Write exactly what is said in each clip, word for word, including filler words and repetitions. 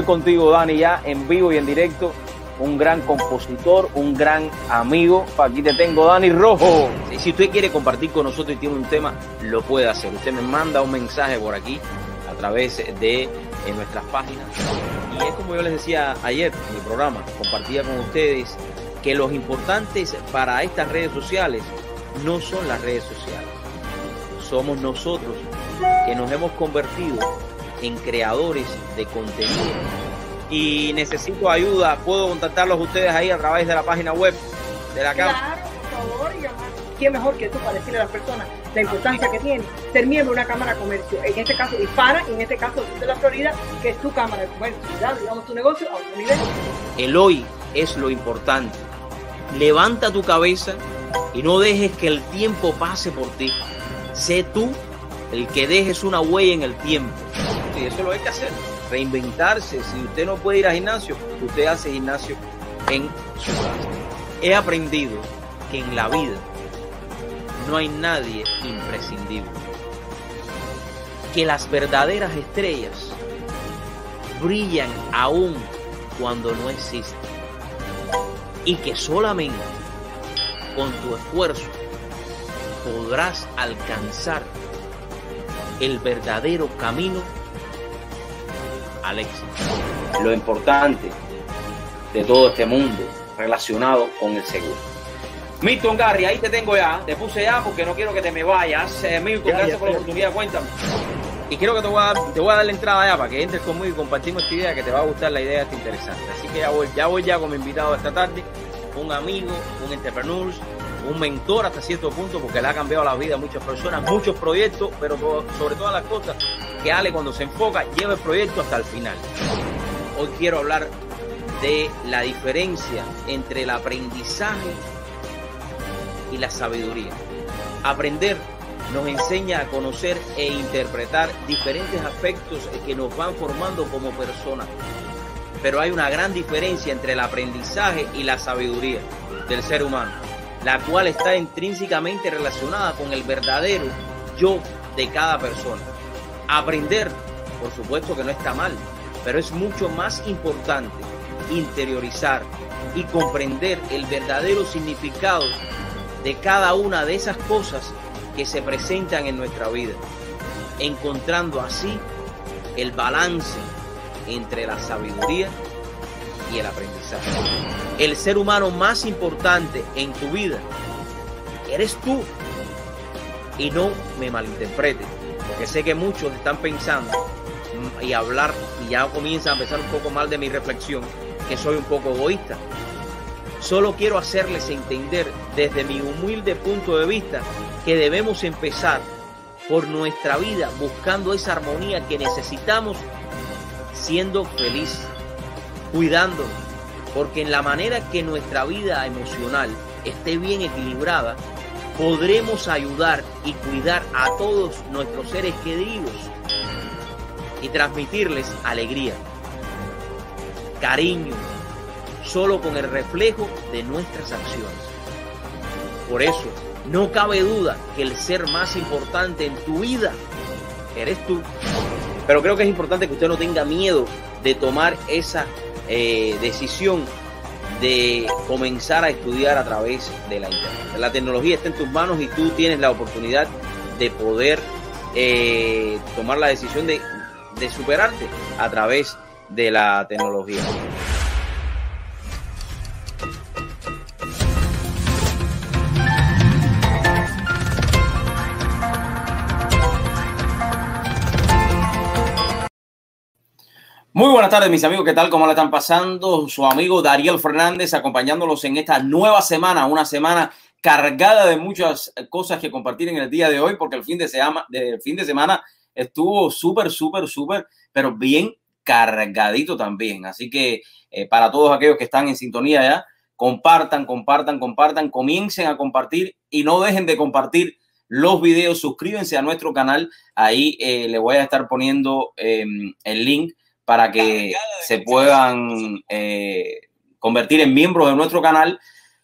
Voy contigo, Dani, ya en vivo y en directo. Un gran compositor, un gran amigo. Aquí te tengo, Dani Rojo. Sí, si usted quiere compartir con nosotros y tiene un tema, lo puede hacer. Usted me manda un mensaje por aquí a través de en nuestras páginas. Y es como yo les decía ayer en el programa, compartía con ustedes que los importantes para estas redes sociales no son las redes sociales. Somos nosotros que nos hemos convertido en creadores de contenido. Y necesito ayuda, puedo contactarlos ustedes ahí a través de la página web de la Cámara. Claro, por favor, ¿qué mejor que tú para decirle a las personas la importancia ah, que tiene ser miembro de una Cámara de Comercio? En este caso, Dispara, y en este caso de la Florida, que es tu Cámara de Comercio, ¿verdad? Digamos tu negocio a otro nivel. El hoy es lo importante. Levanta tu cabeza y no dejes que el tiempo pase por ti. Sé tú el que dejes una huella en el tiempo. Y eso lo hay que hacer. Reinventarse. Si usted no puede ir al gimnasio, usted hace gimnasio en su casa. He aprendido que en la vida no hay nadie imprescindible, que las verdaderas estrellas brillan aún cuando no existen, y que solamente con tu esfuerzo podrás alcanzar el verdadero camino al éxito. Lo importante de todo este mundo relacionado con el seguro. Milton Garry, ahí te tengo ya, te puse ya porque no quiero que te me vayas. Eh, Milton, ya, gracias ya, por la oportunidad, cuéntame. Y creo que te voy, a, te voy a dar la entrada ya para que entres conmigo y compartimos esta idea que te va a gustar, la idea está interesante. Así que ya voy ya, voy ya con mi invitado esta tarde, un amigo, un entrepreneur, un mentor hasta cierto punto, porque le ha cambiado la vida a muchas personas, muchos proyectos, pero sobre todas las cosas, que Ale, cuando se enfoca, lleva el proyecto hasta el final. Hoy quiero hablar de la diferencia entre el aprendizaje y la sabiduría. Aprender nos enseña a conocer e interpretar diferentes aspectos que nos van formando como personas. Pero hay una gran diferencia entre el aprendizaje y la sabiduría del ser humano, la cual está intrínsecamente relacionada con el verdadero yo de cada persona. Aprender, por supuesto que no está mal, pero es mucho más importante interiorizar y comprender el verdadero significado de cada una de esas cosas que se presentan en nuestra vida, encontrando así el balance entre la sabiduría y el aprendizaje. El ser humano más importante en tu vida eres tú. Y no me malinterpretes, porque sé que muchos están pensando y hablar, y ya comienzan a pensar un poco mal de mi reflexión, que soy un poco egoísta. Solo quiero hacerles entender desde mi humilde punto de vista que debemos empezar por nuestra vida buscando esa armonía que necesitamos, siendo feliz, cuidándonos, porque en la manera que nuestra vida emocional esté bien equilibrada, podremos ayudar y cuidar a todos nuestros seres queridos y transmitirles alegría, cariño, solo con el reflejo de nuestras acciones. Por eso, no cabe duda que el ser más importante en tu vida eres tú. Pero creo que es importante que usted no tenga miedo de tomar esa eh, decisión de comenzar a estudiar a través de la internet. La tecnología está en tus manos y tú tienes la oportunidad de poder eh, tomar la decisión de, de superarte a través de la tecnología. Muy buenas tardes, mis amigos. ¿Qué tal? ¿Cómo la están pasando? Su amigo Dariel Fernández acompañándolos en esta nueva semana, una semana cargada de muchas cosas que compartir en el día de hoy, porque el fin de semana, el fin de semana estuvo súper, súper, súper, pero bien cargadito también. Así que eh, para todos aquellos que están en sintonía ya, compartan, compartan, compartan, comiencen a compartir y no dejen de compartir los videos. Suscríbanse a nuestro canal. Ahí eh, les voy a estar poniendo eh, el link para que se puedan eh, convertir en miembros de nuestro canal.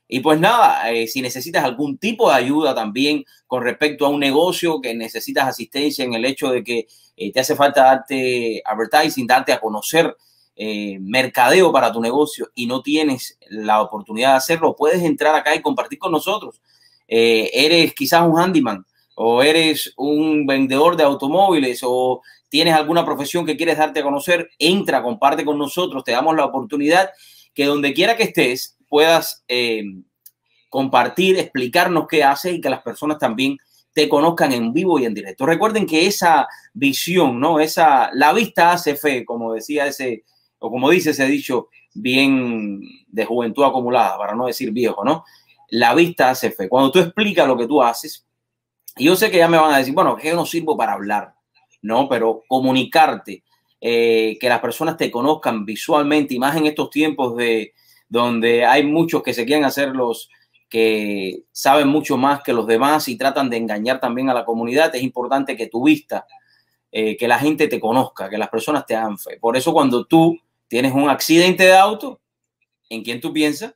Y pues nada, eh, si necesitas algún tipo de ayuda también con respecto a un negocio, que necesitas asistencia en el hecho de que eh, te hace falta darte advertising, darte a conocer eh, mercadeo para tu negocio y no tienes la oportunidad de hacerlo, puedes entrar acá y compartir con nosotros. Eh, eres quizás un handyman o eres un vendedor de automóviles o tienes alguna profesión que quieres darte a conocer, entra, comparte con nosotros. Te damos la oportunidad que donde quiera que estés puedas eh, compartir, explicarnos qué haces y que las personas también te conozcan en vivo y en directo. Recuerden que esa visión, ¿no? Esa, la vista hace fe, como decía ese, o como dice ese dicho bien de juventud acumulada, para no decir viejo, ¿no? La vista hace fe. Cuando tú explicas lo que tú haces, yo sé que ya me van a decir, bueno, que yo no sirvo para hablar, ¿no? Pero comunicarte, eh, que las personas te conozcan visualmente, y más en estos tiempos de donde hay muchos que se quieren hacer los que saben mucho más que los demás y tratan de engañar también a la comunidad. Es importante que tu vista, eh, que la gente te conozca, que las personas te hagan fe. Por eso cuando tú tienes un accidente de auto, ¿en quién tú piensas?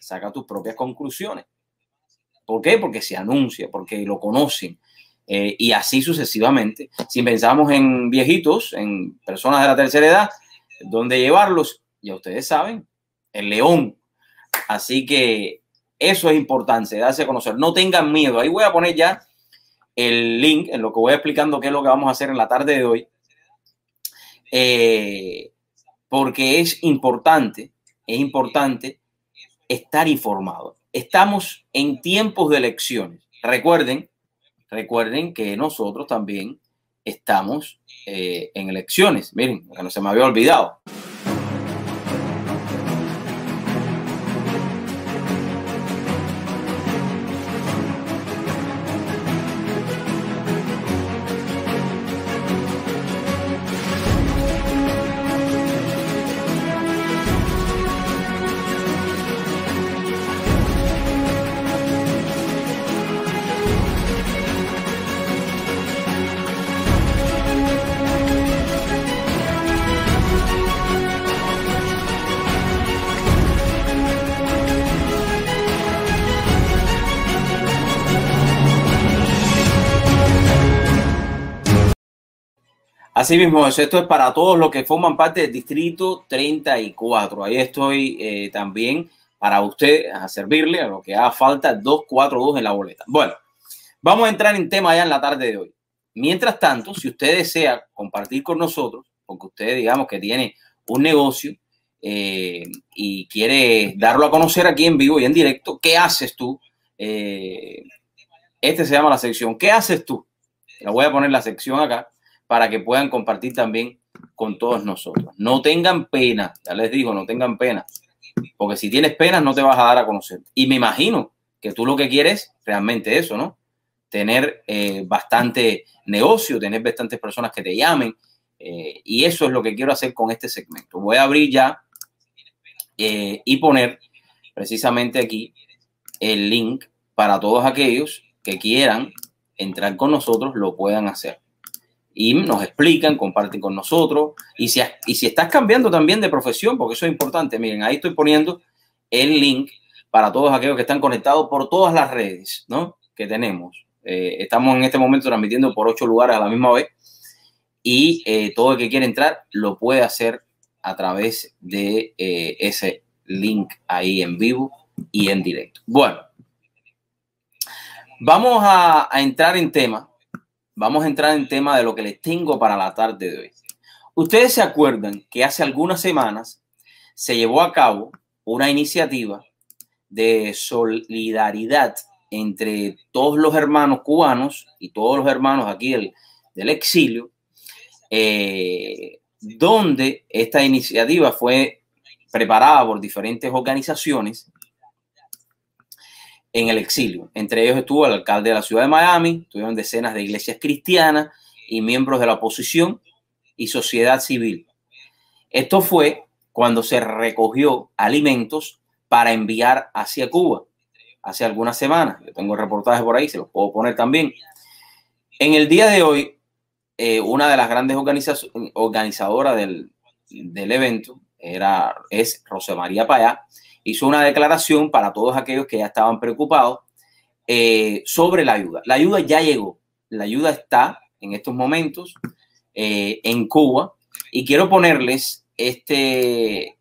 Saca tus propias conclusiones. ¿Por qué? Porque se anuncia, porque lo conocen, eh, y así sucesivamente. Si pensamos en viejitos, en personas de la tercera edad, ¿dónde llevarlos? Ya ustedes saben, el león. Así que eso es importante, darse a conocer. No tengan miedo. Ahí voy a poner ya el link en lo que voy explicando qué es lo que vamos a hacer en la tarde de hoy. Eh, porque es importante, es importante estar informado. Estamos en tiempos de elecciones. Recuerden, recuerden que nosotros también estamos eh, en elecciones. Miren, que no se me había olvidado. Así mismo, esto es para todos los que forman parte del Distrito treinta y cuatro. Ahí estoy eh, también para usted, a servirle a lo que haga falta, dos cuatro dos en la boleta. Bueno, vamos a entrar en tema ya en la tarde de hoy. Mientras tanto, si usted desea compartir con nosotros, porque usted digamos que tiene un negocio eh, y quiere darlo a conocer aquí en vivo y en directo, ¿qué haces tú? Eh, este se llama la sección ¿qué haces tú? Le voy a poner la sección acá, para que puedan compartir también con todos nosotros. No tengan pena, ya les digo, no tengan pena, porque si tienes penas no te vas a dar a conocer. Y me imagino que tú lo que quieres realmente eso, ¿no? Tener eh, bastante negocio, tener bastantes personas que te llamen, eh, y eso es lo que quiero hacer con este segmento. Voy a abrir ya eh, y poner precisamente aquí el link para todos aquellos que quieran entrar con nosotros, lo puedan hacer. Y nos explican, comparten con nosotros. Y si, y si estás cambiando también de profesión, porque eso es importante, miren, ahí estoy poniendo el link para todos aquellos que están conectados por todas las redes, ¿no? Que tenemos. Eh, estamos en este momento transmitiendo por ocho lugares a la misma vez. Y eh, todo el que quiere entrar lo puede hacer a través de eh, ese link ahí en vivo y en directo. Bueno, vamos a, a entrar en tema. Vamos a entrar en tema de lo que les tengo para la tarde de hoy. Ustedes se acuerdan que hace algunas semanas se llevó a cabo una iniciativa de solidaridad entre todos los hermanos cubanos y todos los hermanos aquí del, del exilio, eh, donde esta iniciativa fue preparada por diferentes organizaciones en el exilio. Entre ellos estuvo el alcalde de la ciudad de Miami, estuvieron decenas de iglesias cristianas y miembros de la oposición y sociedad civil. Esto fue cuando se recogió alimentos para enviar hacia Cuba hace algunas semanas. Yo tengo reportajes por ahí, se los puedo poner también. En el día de hoy, eh, una de las grandes organizadoras del, del evento era, es Rosa María Payá. Hizo una declaración para todos aquellos que ya estaban preocupados eh, sobre la ayuda. La ayuda ya llegó. La ayuda está en estos momentos eh, en Cuba. Y quiero ponerles este,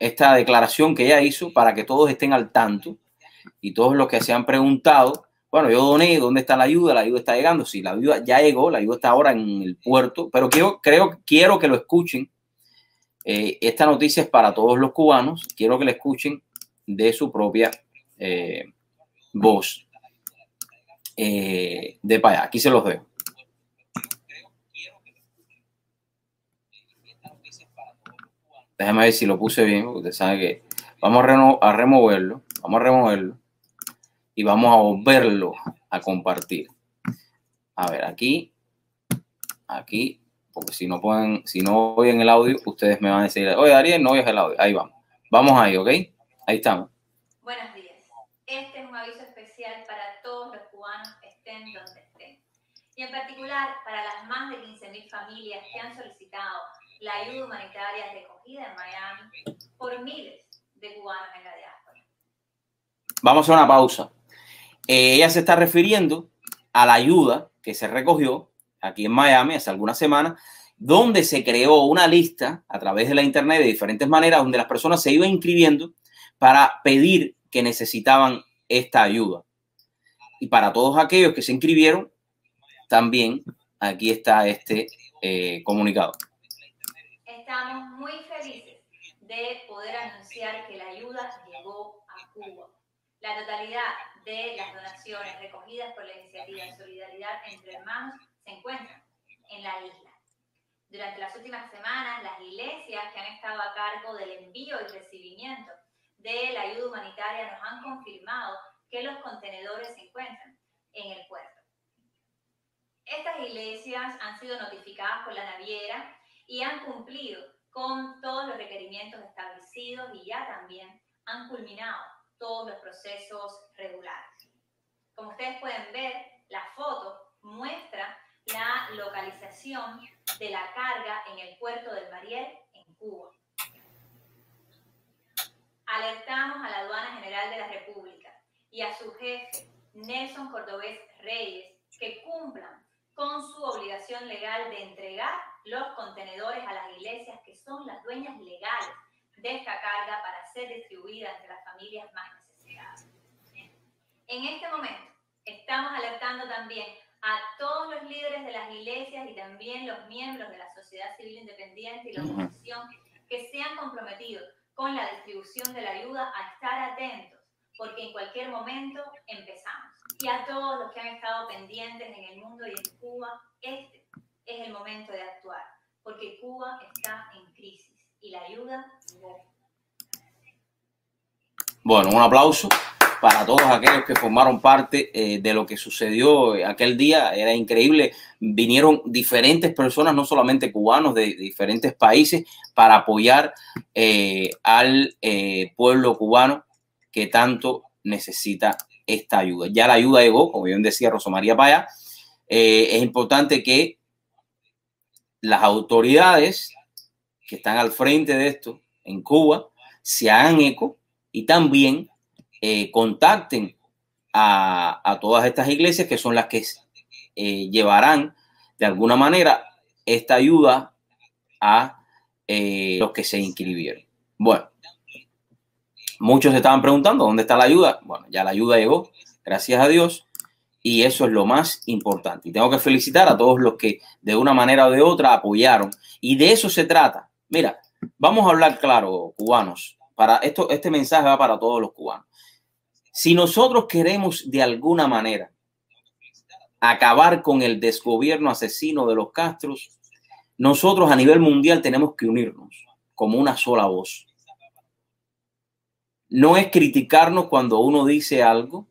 esta declaración que ella hizo para que todos estén al tanto y todos los que se han preguntado, bueno, yo doné, ¿dónde está la ayuda? La ayuda está llegando. Sí, la ayuda ya llegó, la ayuda está ahora en el puerto, pero quiero, creo, quiero que lo escuchen. Eh, esta noticia es para todos los cubanos. Quiero que la escuchen de su propia eh, voz. Eh, de Payá. Aquí se los dejo. Déjame ver si lo puse bien, porque ustedes saben que vamos a, remo a removerlo, vamos a removerlo y vamos a volverlo a compartir. A ver, aquí, aquí, porque si no pueden, si no oyen el audio, ustedes me van a decir, oye, Ariel, no oyes el audio. Ahí vamos. Vamos ahí, ¿ok? Ahí estamos. Buenos días. Este es un aviso especial para todos los cubanos, estén donde estén. Y en particular para las más de quince mil familias que han solicitado la ayuda humanitaria recogida en Miami por miles de cubanos en la diáspora. Vamos a una pausa. Eh, ella se está refiriendo a la ayuda que se recogió aquí en Miami hace algunas semanas, donde se creó una lista a través de la internet de diferentes maneras, donde las personas se iban inscribiendo para pedir que necesitaban esta ayuda. Y para todos aquellos que se inscribieron, también aquí está este eh, comunicado. Estamos muy felices de poder anunciar que la ayuda llegó a Cuba. La totalidad de las donaciones recogidas por la iniciativa de Solidaridad entre Hermanos se encuentran en la isla. Durante las últimas semanas, las iglesias que han estado a cargo del envío y recibimiento de la ayuda humanitaria nos han confirmado que los contenedores se encuentran en el puerto. Estas iglesias han sido notificadas por la naviera y han cumplido con todos los requerimientos establecidos y ya también han culminado todos los procesos regulares. Como ustedes pueden ver, la foto muestra la localización de la carga en el puerto del Mariel, en Cuba. Alertamos a la Aduana General de la República y a su jefe, Nelson Cordobés Reyes, que cumplan con su obligación legal de entregar los contenedores a las iglesias que son las dueñas legales de esta carga para ser distribuida entre las familias más necesitadas. En este momento estamos alertando también a todos los líderes de las iglesias y también los miembros de la sociedad civil independiente y la oposición que se han comprometido con la distribución de la ayuda a estar atentos, porque en cualquier momento empezamos. Y a todos los que han estado pendientes en el mundo y en Cuba, este es el momento de actuar, porque Cuba está en crisis y la ayuda... Bueno, un aplauso para todos aquellos que formaron parte eh, de lo que sucedió aquel día. Era increíble. Vinieron diferentes personas, no solamente cubanos, de diferentes países para apoyar eh, al eh, pueblo cubano que tanto necesita esta ayuda. Ya la ayuda llegó, como bien decía Rosa María Payá. Eh, es importante que las autoridades que están al frente de esto en Cuba se hagan eco y también eh, contacten a, a todas estas iglesias que son las que eh, llevarán de alguna manera esta ayuda a eh, los que se inscribieron. Bueno, muchos se estaban preguntando dónde está la ayuda. Bueno, ya la ayuda llegó, gracias a Dios, y eso es lo más importante. Y tengo que felicitar a todos los que de una manera o de otra apoyaron, y de eso se trata. Mira, vamos a hablar claro, cubanos. Para esto, este mensaje va para todos los cubanos. Si nosotros queremos de alguna manera acabar con el desgobierno asesino de los Castros, nosotros a nivel mundial tenemos que unirnos como una sola voz. No es criticarnos cuando uno dice algo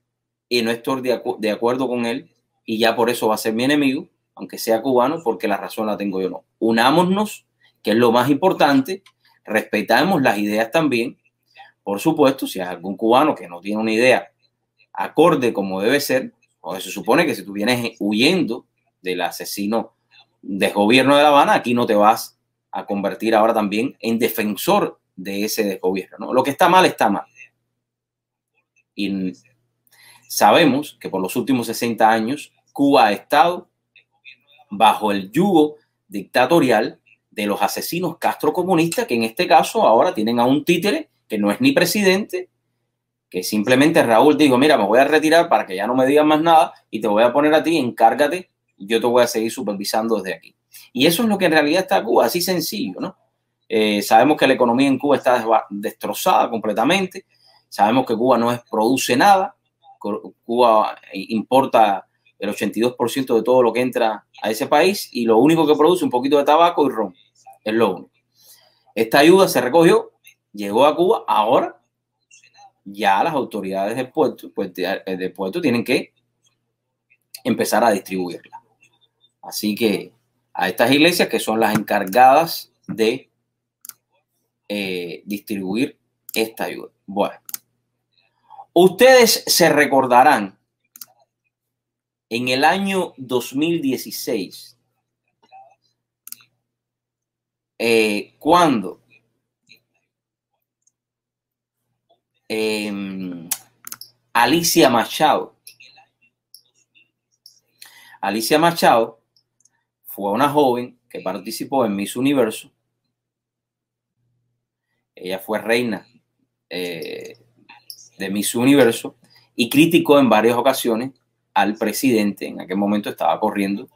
y no estoy de, acu de acuerdo con él y ya por eso va a ser mi enemigo, aunque sea cubano, porque la razón la tengo yo. No. Unámonos, que es lo más importante. Respetamos las ideas también. Por supuesto, si hay algún cubano que no tiene una idea acorde como debe ser, o se supone que si tú vienes huyendo del asesino del gobierno de La Habana, aquí no te vas a convertir ahora también en defensor de ese desgobierno, ¿no? Lo que está mal, está mal. Y sabemos que por los últimos sesenta años Cuba ha estado bajo el yugo dictatorial de los asesinos castrocomunistas, que en este caso ahora tienen a un títere que no es ni presidente, que simplemente Raúl dijo, mira, me voy a retirar para que ya no me digan más nada y te voy a poner a ti, encárgate, yo te voy a seguir supervisando desde aquí. Y eso es lo que en realidad está Cuba, así sencillo, ¿no? Eh, sabemos que la economía en Cuba está destrozada completamente, sabemos que Cuba no es, produce nada, Cuba importa el ochenta y dos por ciento de todo lo que entra a ese país y lo único que produce un poquito de tabaco y ron, es lo único. Esta ayuda se recogió, llegó a Cuba, ahora ya las autoridades del puerto, pues de, de puerto tienen que empezar a distribuirla. Así que a estas iglesias que son las encargadas de eh, distribuir esta ayuda. Bueno, ustedes se recordarán en el año dos mil dieciséis eh, cuando Eh, Alicia Machado. Alicia Machado fue una joven que participó en Miss Universo. Ella fue reina eh, de Miss Universo y criticó en varias ocasiones al presidente. En aquel momento estaba corriendo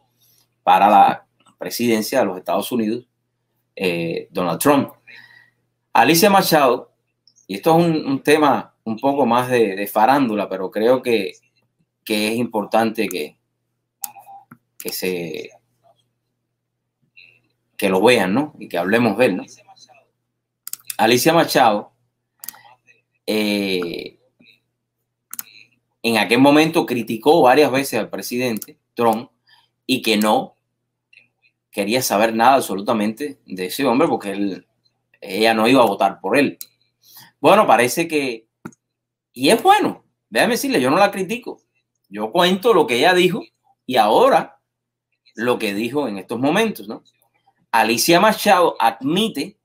para la presidencia de los Estados Unidos, eh, Donald Trump. Alicia Machado. Y esto es un, un tema un poco más de, de farándula, pero creo que, que es importante que, que, se, que lo vean, ¿no? Y que hablemos de él, ¿no? Alicia Machado, eh, en aquel momento criticó varias veces al presidente Trump y que no quería saber nada absolutamente de ese hombre porque él, ella no iba a votar por él. Bueno, parece que, y es bueno, déjame decirle, yo no la critico, yo cuento lo que ella dijo y ahora lo que dijo en estos momentos, ¿no? Alicia Machado admite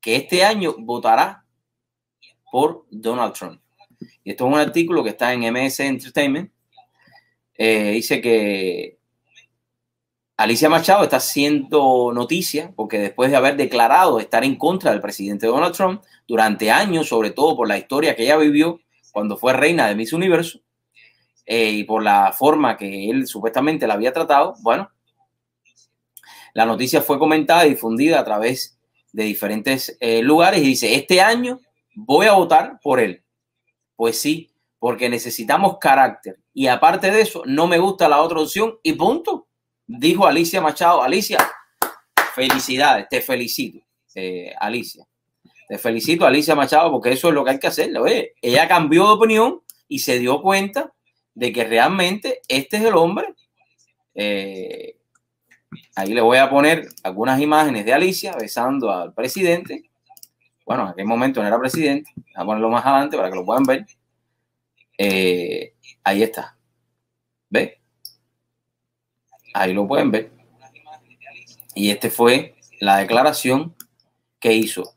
que este año votará por Donald Trump. Y esto es un artículo que está en M S Entertainment. Eh, dice que Alicia Machado está haciendo noticia porque después de haber declarado estar en contra del presidente Donald Trump durante años, sobre todo por la historia que ella vivió cuando fue reina de Miss Universo eh, y por la forma que él supuestamente la había tratado, bueno, la noticia fue comentada y difundida a través de diferentes eh, lugares y dice, este año voy a votar por él. Pues sí, porque necesitamos carácter y aparte de eso no me gusta la otra opción y punto. Dijo Alicia Machado. Alicia, felicidades, te felicito, eh, Alicia. Te felicito, Alicia Machado, porque eso es lo que hay que hacer. Oye, ella cambió de opinión y se dio cuenta de que realmente este es el hombre. Eh, ahí le voy a poner algunas imágenes de Alicia besando al presidente. Bueno, en aquel momento no era presidente. Voy a ponerlo más adelante para que lo puedan ver. Eh, ahí está. ¿Ve? Ahí lo pueden ver. Y esta fue la declaración que hizo.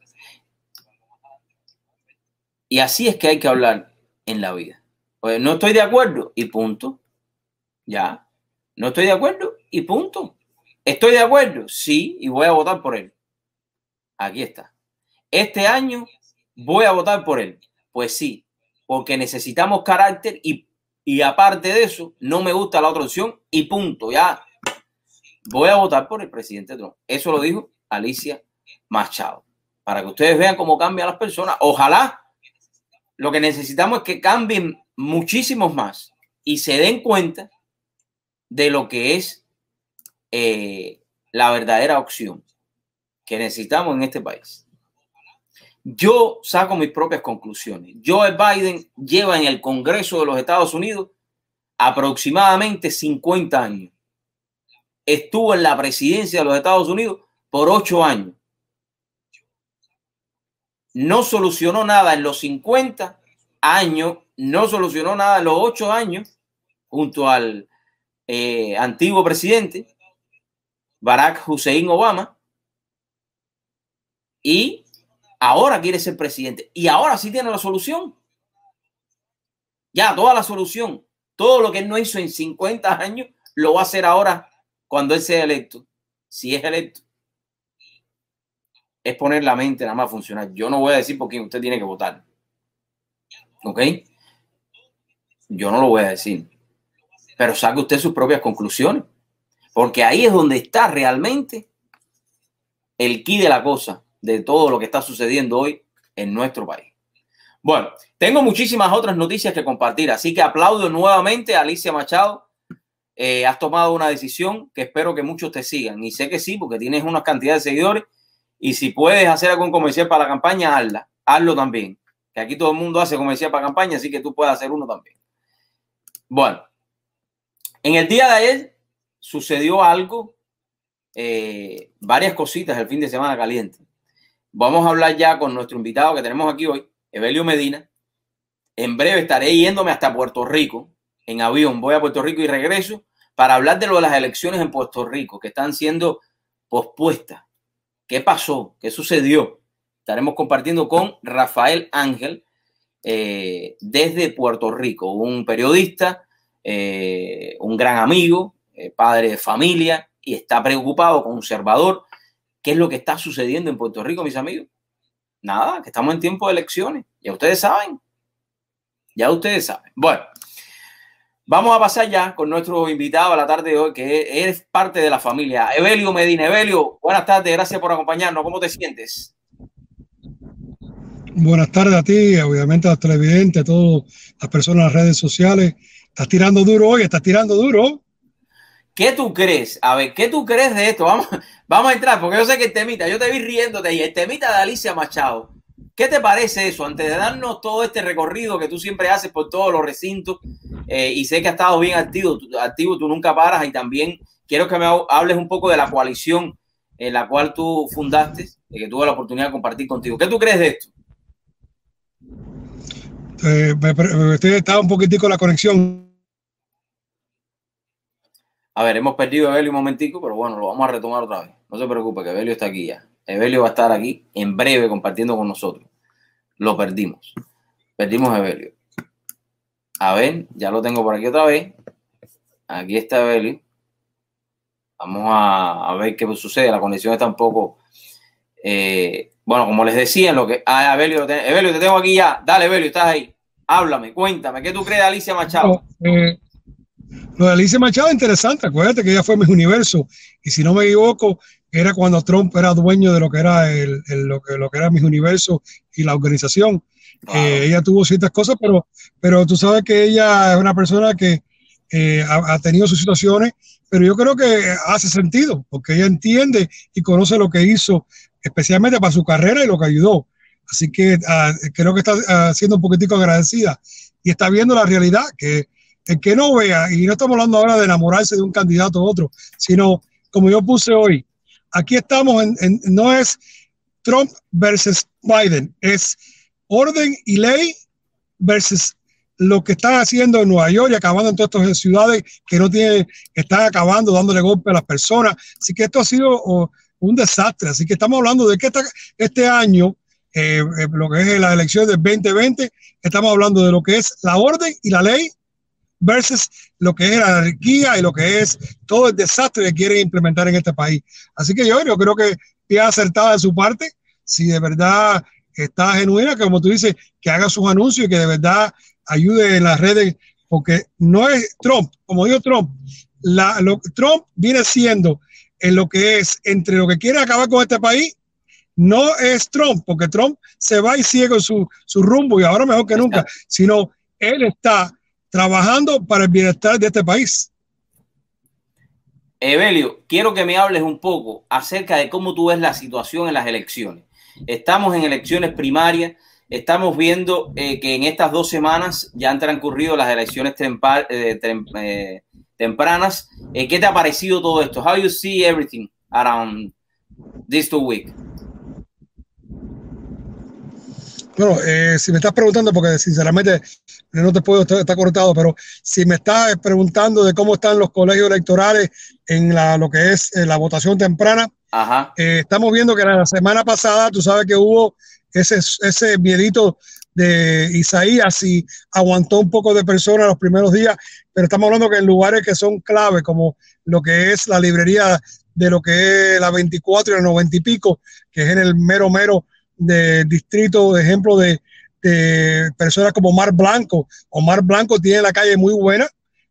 Y así es que hay que hablar en la vida. Pues no estoy de acuerdo y punto. Ya. No estoy de acuerdo y punto. Estoy de acuerdo, sí, y voy a votar por él. Aquí está. Este año voy a votar por él. Pues sí, porque necesitamos carácter y, y aparte de eso, no me gusta la otra opción y punto. Ya. Voy a votar por el presidente Trump. Eso lo dijo Alicia Machado. Para que ustedes vean cómo cambian las personas. Ojalá lo que necesitamos es que cambien muchísimos más y se den cuenta de lo que es eh, la verdadera opción que necesitamos en este país. Yo saco mis propias conclusiones. Joe Biden lleva en el Congreso de los Estados Unidos aproximadamente cincuenta años. Estuvo en la presidencia de los Estados Unidos por ocho años. No solucionó nada en los cincuenta años, no solucionó nada en los ocho años junto al eh, antiguo presidente Barack Hussein Obama. Y ahora quiere ser presidente. Y ahora sí tiene la solución. Ya, toda la solución. Todo lo que él no hizo en cincuenta años lo va a hacer ahora cuando él sea electo. Si es electo. es poner la mente nada más a funcionar. Yo no voy a decir por quién usted tiene que votar. ¿Ok? Yo no lo voy a decir. Pero saque usted sus propias conclusiones. Porque ahí es donde está realmente el quid de la cosa, de todo lo que está sucediendo hoy en nuestro país. Bueno, tengo muchísimas otras noticias que compartir. Así que aplaudo nuevamente a Alicia Machado. Eh, has tomado una decisión que espero que muchos te sigan. Y sé que sí, porque tienes una cantidad de seguidores. Y si puedes hacer algún comercial para la campaña, hazla. Hazlo también. Que aquí todo el mundo hace comercial para campaña, así que tú puedes hacer uno también. Bueno, en el día de ayer sucedió algo, eh, varias cositas el fin de semana caliente. Vamos a hablar ya con nuestro invitado que tenemos aquí hoy, Evelio Medina. En breve estaré yéndome hasta Puerto Rico en avión. Voy a Puerto Rico y regreso para hablar de lo de las elecciones en Puerto Rico que están siendo pospuestas. ¿Qué pasó? ¿Qué sucedió? Estaremos compartiendo con Rafael Ángel eh, desde Puerto Rico, un periodista, eh, un gran amigo, eh, padre de familia, y está preocupado, conservador. ¿Qué es lo que está sucediendo en Puerto Rico, mis amigos? Nada, que estamos en tiempo de elecciones. Ya ustedes saben. Ya ustedes saben. Bueno, vamos a pasar ya con nuestro invitado a la tarde de hoy, que es parte de la familia, Evelio Medina. Evelio, buenas tardes. Gracias por acompañarnos. ¿Cómo te sientes? Buenas tardes a ti, obviamente a los televidentes, a todas las personas en las redes sociales. Estás tirando duro hoy, estás tirando duro. ¿Qué tú crees? A ver, ¿qué tú crees de esto? Vamos, vamos a entrar, porque yo sé que el temita, yo te vi riéndote y el temita de Alicia Machado. ¿Qué te parece eso? Antes de darnos todo este recorrido que tú siempre haces por todos los recintos, eh, y sé que has estado bien activo, tú, activo, tú nunca paras, y también quiero que me hables un poco de la coalición en la cual tú fundaste, que tuve la oportunidad de compartir contigo. ¿Qué tú crees de esto? Eh, me, me, me estaba un poquitico la conexión. A ver, hemos perdido a Evelio un momentico, pero bueno, lo vamos a retomar otra vez. No se preocupe, que Evelio está aquí ya. Evelio va a estar aquí en breve compartiendo con nosotros. Lo perdimos. Perdimos a Evelio. A ver, ya lo tengo por aquí otra vez. Aquí está Evelio. Vamos a, a ver qué sucede. La conexión está un poco... Eh, bueno, como les decía, en lo que... Ah, Evelio, te, Evelio, te tengo aquí ya. Dale, Evelio, estás ahí. Háblame, cuéntame. ¿Qué tú crees de Alicia Machado? No, eh. Lo de Alicia Machado es interesante, acuérdate que ella fue Miss Universo, y si no me equivoco, era cuando Trump era dueño de lo que era el, el, lo que, lo que era Miss Universo y la organización. Wow. Eh, ella tuvo ciertas cosas, pero, pero tú sabes que ella es una persona que eh, ha, ha tenido sus situaciones, pero yo creo que hace sentido, porque ella entiende y conoce lo que hizo, especialmente para su carrera y lo que ayudó. Así que ah, creo que está ah, siendo un poquitico agradecida y está viendo la realidad que... El que no vea, y no estamos hablando ahora de enamorarse de un candidato u otro, sino como yo puse hoy, aquí estamos, en, en, no es Trump versus Biden, es orden y ley versus lo que están haciendo en Nueva York y acabando en todas estas ciudades que no tienen, que están acabando, dándole golpe a las personas. Así que esto ha sido oh, un desastre. Así que estamos hablando de que esta, este año, eh, eh, lo que es la elección del veinte veinte, estamos hablando de lo que es la orden y la ley versus lo que es la anarquía y lo que es todo el desastre que quieren implementar en este país. Así que yo, yo creo que es acertada de su parte, si de verdad está genuina, que como tú dices, que haga sus anuncios y que de verdad ayude en las redes, porque no es Trump, como dijo Trump, la, lo, Trump viene siendo en lo que es, entre lo que quiere acabar con este país, no es Trump, porque Trump se va y sigue con su, su rumbo, y ahora mejor que nunca, sino él está trabajando para el bienestar de este país. Evelio, quiero que me hables un poco acerca de cómo tú ves la situación en las elecciones. Estamos en elecciones primarias, estamos viendo eh, que en estas dos semanas ya han transcurrido las elecciones tempa, eh, tem, eh, tempranas. Eh, ¿Qué te ha parecido todo esto? How you see everything around these two weeks? Bueno, eh, si me estás preguntando, porque sinceramente no te puedo estar cortado, pero si me estás preguntando de cómo están los colegios electorales en la, lo que es eh, la votación temprana, ajá. Eh, estamos viendo que la semana pasada, tú sabes que hubo ese, ese miedito de Isaías y aguantó un poco de personas los primeros días, pero estamos hablando que en lugares que son clave, como lo que es la librería de lo que es la veinticuatro y la noventa y pico, que es en el mero mero del distrito, de ejemplo de, de personas como Omar Blanco. Omar Blanco tiene la calle muy buena,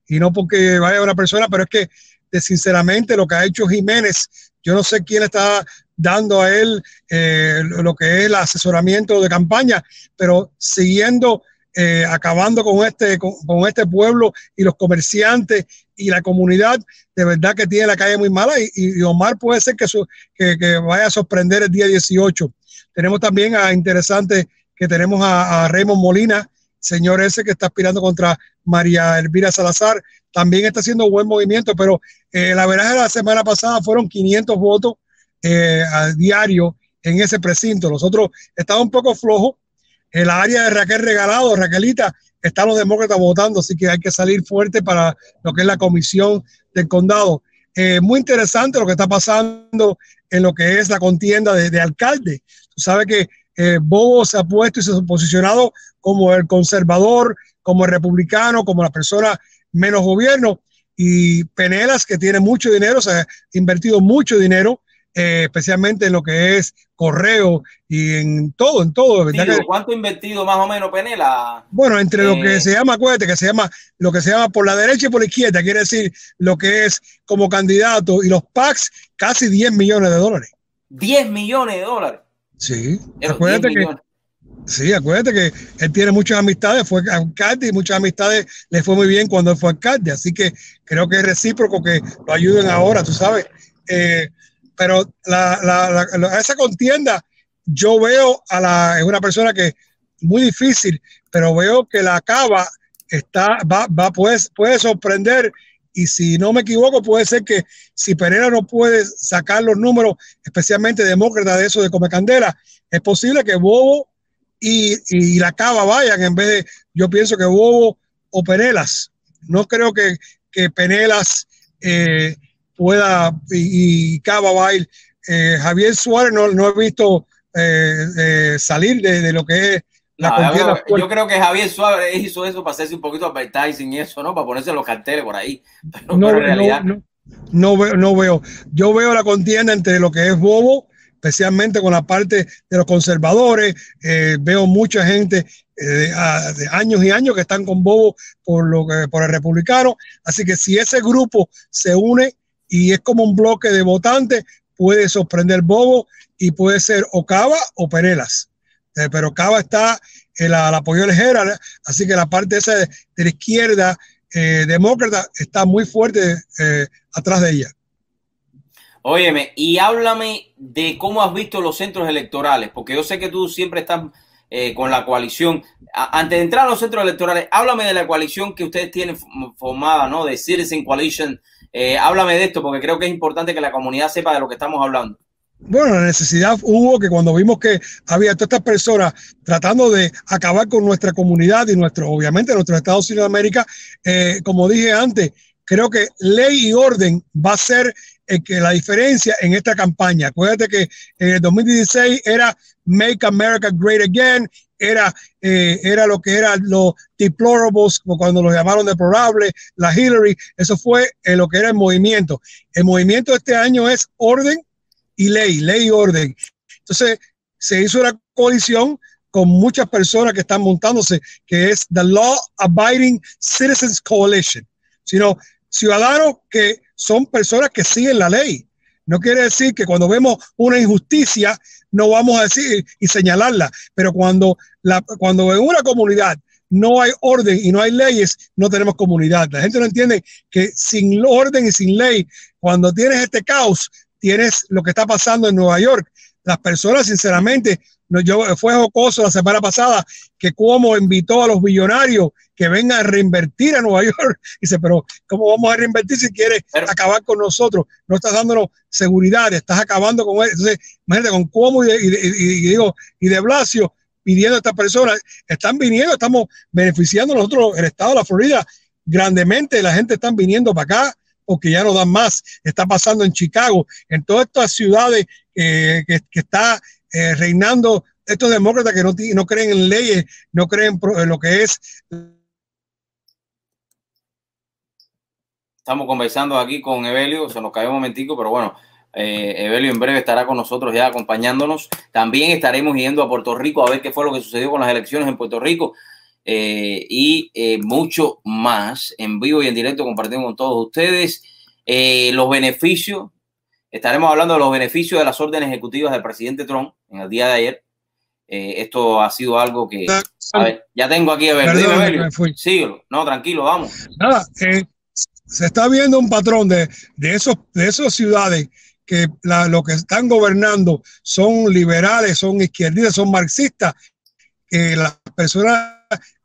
y no porque vaya una persona, pero es que de, sinceramente lo que ha hecho Jiménez, yo no sé quién está dando a él eh, lo que es el asesoramiento de campaña, pero siguiendo, eh, acabando con este, con, con este pueblo y los comerciantes y la comunidad, de verdad que tiene la calle muy mala, y, y Omar puede ser que, su, que, que vaya a sorprender el día dieciocho. Tenemos también a interesante que tenemos a, a Raymond Molina, señor ese que está aspirando contra María Elvira Salazar, también está haciendo buen movimiento, pero eh, la verdad es que la semana pasada fueron quinientos votos eh, a diario en ese precinto. Los otros estaban un poco flojos. El área de Raquel Regalado, Raquelita, están los demócratas votando, así que hay que salir fuerte para lo que es la comisión del condado. Eh, muy interesante lo que está pasando en lo que es la contienda de, de alcalde. Tú sabes que eh, Bobo se ha puesto y se ha posicionado como el conservador, como el republicano, como la persona menos gobierno, y Penelas, que tiene mucho dinero, se ha invertido mucho dinero, eh, especialmente en lo que es correo y en todo, en todo. ¿Verdad? ¿Cuánto ha invertido más o menos Penela? Bueno, entre eh... lo que se llama, acuérdate, que se llama lo que se llama por la derecha y por la izquierda, quiere decir lo que es como candidato y los PACs, casi diez millones de dólares. diez millones de dólares. Sí, pero acuérdate que... Sí, acuérdate que él tiene muchas amistades, fue alcalde y muchas amistades le fue muy bien cuando él fue alcalde, así que creo que es recíproco que lo ayuden ahora, tú sabes. Eh, pero la, la, la, la, esa contienda, yo veo a la, es una persona que muy difícil, pero veo que la Cava está, va, va, puede, puede sorprender, y si no me equivoco, puede ser que si Pereira no puede sacar los números, especialmente demócrata de eso de Comecandela, es posible que Bobo Y, y la Cava vayan en vez de, yo pienso que Bobo o Penelas. No creo que, que Penelas eh, pueda y, y Cava va a ir. Eh, Javier Suárez no, no he visto eh, eh, salir de, de lo que es la no, contienda. Yo, yo creo que Javier Suárez hizo eso para hacerse un poquito de advertising y eso, ¿no? Para ponerse los carteles por ahí. Pero no, pero en realidad... no, no, no, veo, no veo. Yo veo la contienda entre lo que es Bobo, especialmente con la parte de los conservadores. Eh, veo mucha gente eh, de, a, de años y años que están con Bobo por, lo que, por el republicano, así que si ese grupo se une y es como un bloque de votantes, puede sorprender Bobo y puede ser o Cava o Perelas, eh, pero Cava está el, el apoyo ligera, así que la parte esa de, de la izquierda eh, demócrata está muy fuerte eh, atrás de ella. Óyeme, y háblame de cómo has visto los centros electorales, porque yo sé que tú siempre estás eh, con la coalición. A antes de entrar a los centros electorales, háblame de la coalición que ustedes tienen formada, ¿no? De Citizen Coalition. Eh, háblame de esto, porque creo que es importante que la comunidad sepa de lo que estamos hablando. Bueno, la necesidad hubo que cuando vimos que había todas estas personas tratando de acabar con nuestra comunidad y nuestro, obviamente, nuestros Estados Unidos de América, eh, como dije antes, creo que ley y orden va a ser eh, que la diferencia en esta campaña. Acuérdate que en el dos mil dieciséis era Make America Great Again, era, eh, era lo que eran los deplorables, cuando los llamaron deplorables, la Hillary, eso fue eh, lo que era el movimiento. El movimiento de este año es orden y ley, ley y orden. Entonces se hizo una coalición con muchas personas que están montándose, que es The Law Abiding Citizens Coalition, sino ciudadanos que son personas que siguen la ley. No quiere decir que cuando vemos una injusticia no vamos a decir y señalarla, pero cuando, la, cuando en una comunidad no hay orden y no hay leyes, no tenemos comunidad. La gente no entiende que sin orden y sin ley, cuando tienes este caos, tienes lo que está pasando en Nueva York. Las personas, sinceramente, no, yo, fue jocoso la semana pasada que Cuomo invitó a los billonarios que vengan a reinvertir a Nueva York. Dice, pero ¿cómo vamos a reinvertir si quieres pero, acabar con nosotros? No estás dándonos seguridad, estás acabando con él. Entonces, imagínate, con Cuomo y de, y de, y digo, y de Blasio pidiendo a estas personas, están viniendo, estamos beneficiando nosotros, el estado de la Florida, grandemente. La gente está viniendo para acá porque ya no dan más. Está pasando en Chicago, en todas estas ciudades eh, que, que está... Eh, reinando estos demócratas que no, no creen en leyes, no creen en lo que es. Estamos conversando aquí con Evelio, se nos cayó un momentico, pero bueno, eh, Evelio en breve estará con nosotros ya acompañándonos. También estaremos yendo a Puerto Rico a ver qué fue lo que sucedió con las elecciones en Puerto Rico, eh, y eh, mucho más en vivo y en directo compartiendo con todos ustedes. Eh, los beneficios, estaremos hablando de los beneficios de las órdenes ejecutivas del presidente Trump en el día de ayer. Eh, esto ha sido algo que... A ver, ya tengo aquí a Evelio. Evelio, síguelo. No, tranquilo, vamos. Nada, eh. Se está viendo un patrón de, de esos, de esas ciudades que la, lo que están gobernando son liberales, son izquierdistas, son marxistas, eh, las personas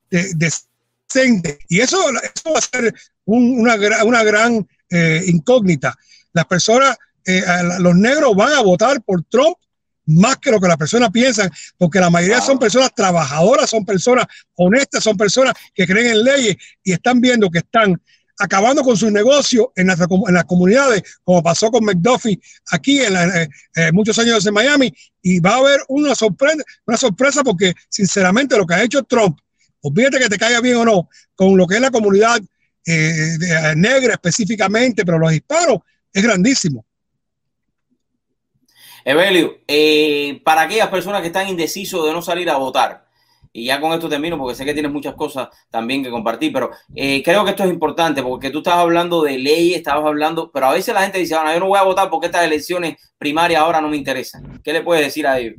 decentes. Y eso, eso va a ser un, una, una gran eh, incógnita. Las personas, eh, los negros van a votar por Trump más que lo que las personas piensan, porque la mayoría son personas trabajadoras, son personas honestas, son personas que creen en leyes y están viendo que están acabando con sus negocios en, las, en las comunidades, como pasó con McDuffie aquí en la, eh, eh, muchos años en Miami, y va a haber una sorpresa, una sorpresa porque sinceramente lo que ha hecho Trump, olvídate que te caiga bien o no, con lo que es la comunidad eh, de, negra específicamente, pero los hispanos, es grandísimo. Evelio, eh, para aquellas personas que están indecisos de no salir a votar, y ya con esto termino porque sé que tienes muchas cosas también que compartir, pero eh, creo que esto es importante porque tú estabas hablando de leyes, estabas hablando, pero a veces la gente dice, bueno, yo no voy a votar porque estas elecciones primarias ahora no me interesan. ¿Qué le puedes decir a ellos?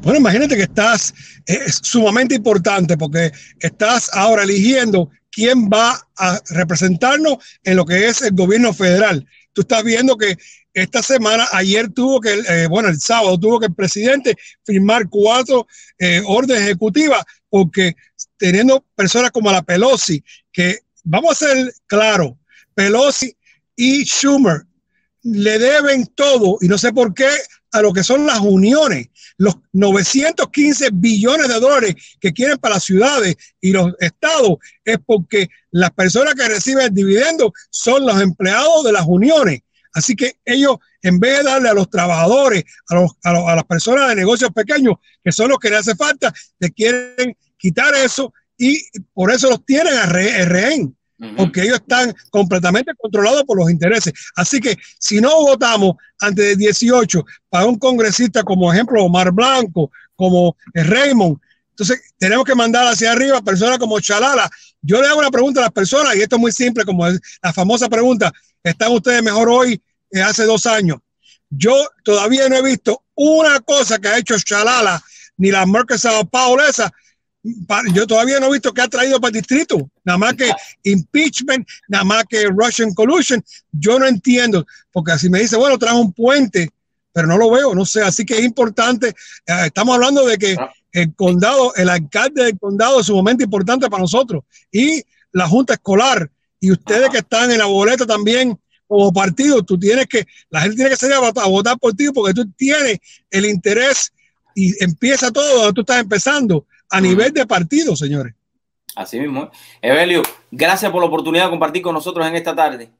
Bueno, imagínate que estás, es sumamente importante porque estás ahora eligiendo quién va a representarnos en lo que es el gobierno federal. Tú estás viendo que esta semana, ayer tuvo que, eh, bueno, el sábado tuvo que el presidente firmar cuatro eh, órdenes ejecutivas, porque teniendo personas como la Pelosi, que vamos a ser claros, Pelosi y Schumer le deben todo, y no sé por qué, a lo que son las uniones, los novecientos quince billones de dólares que quieren para las ciudades y los estados, es porque las personas que reciben el dividendo son los empleados de las uniones. Así que ellos, en vez de darle a los trabajadores, a, los, a, los, a las personas de negocios pequeños, que son los que les hace falta, les quieren quitar eso y por eso los tienen a re, a rehén, uh-huh. Porque ellos están completamente controlados por los intereses. Así que si no votamos antes del dieciocho para un congresista como ejemplo Omar Blanco, como Raymond, entonces tenemos que mandar hacia arriba personas como Shalala. Yo le hago una pregunta a las personas y esto es muy simple, como es la famosa pregunta, ¿están ustedes mejor hoy que hace dos años? Yo todavía no he visto una cosa que ha hecho Shalala, ni la Merkel Sao Paulo esa. Yo todavía no he visto que ha traído para el distrito, nada más que impeachment, nada más que Russian collusion. Yo no entiendo, porque así me dice, bueno, trajo un puente, pero no lo veo, no sé. Así que es importante, eh, estamos hablando de que el condado, el alcalde del condado es sumamente importante para nosotros y la junta escolar. Y ustedes Ajá. que están en la boleta también como partido, tú tienes que, la gente tiene que salir a votar, a votar por ti porque tú tienes el interés y empieza todo donde tú estás empezando a Ajá. nivel de partido, señores. Así mismo. Evelio, gracias por la oportunidad de compartir con nosotros en esta tarde.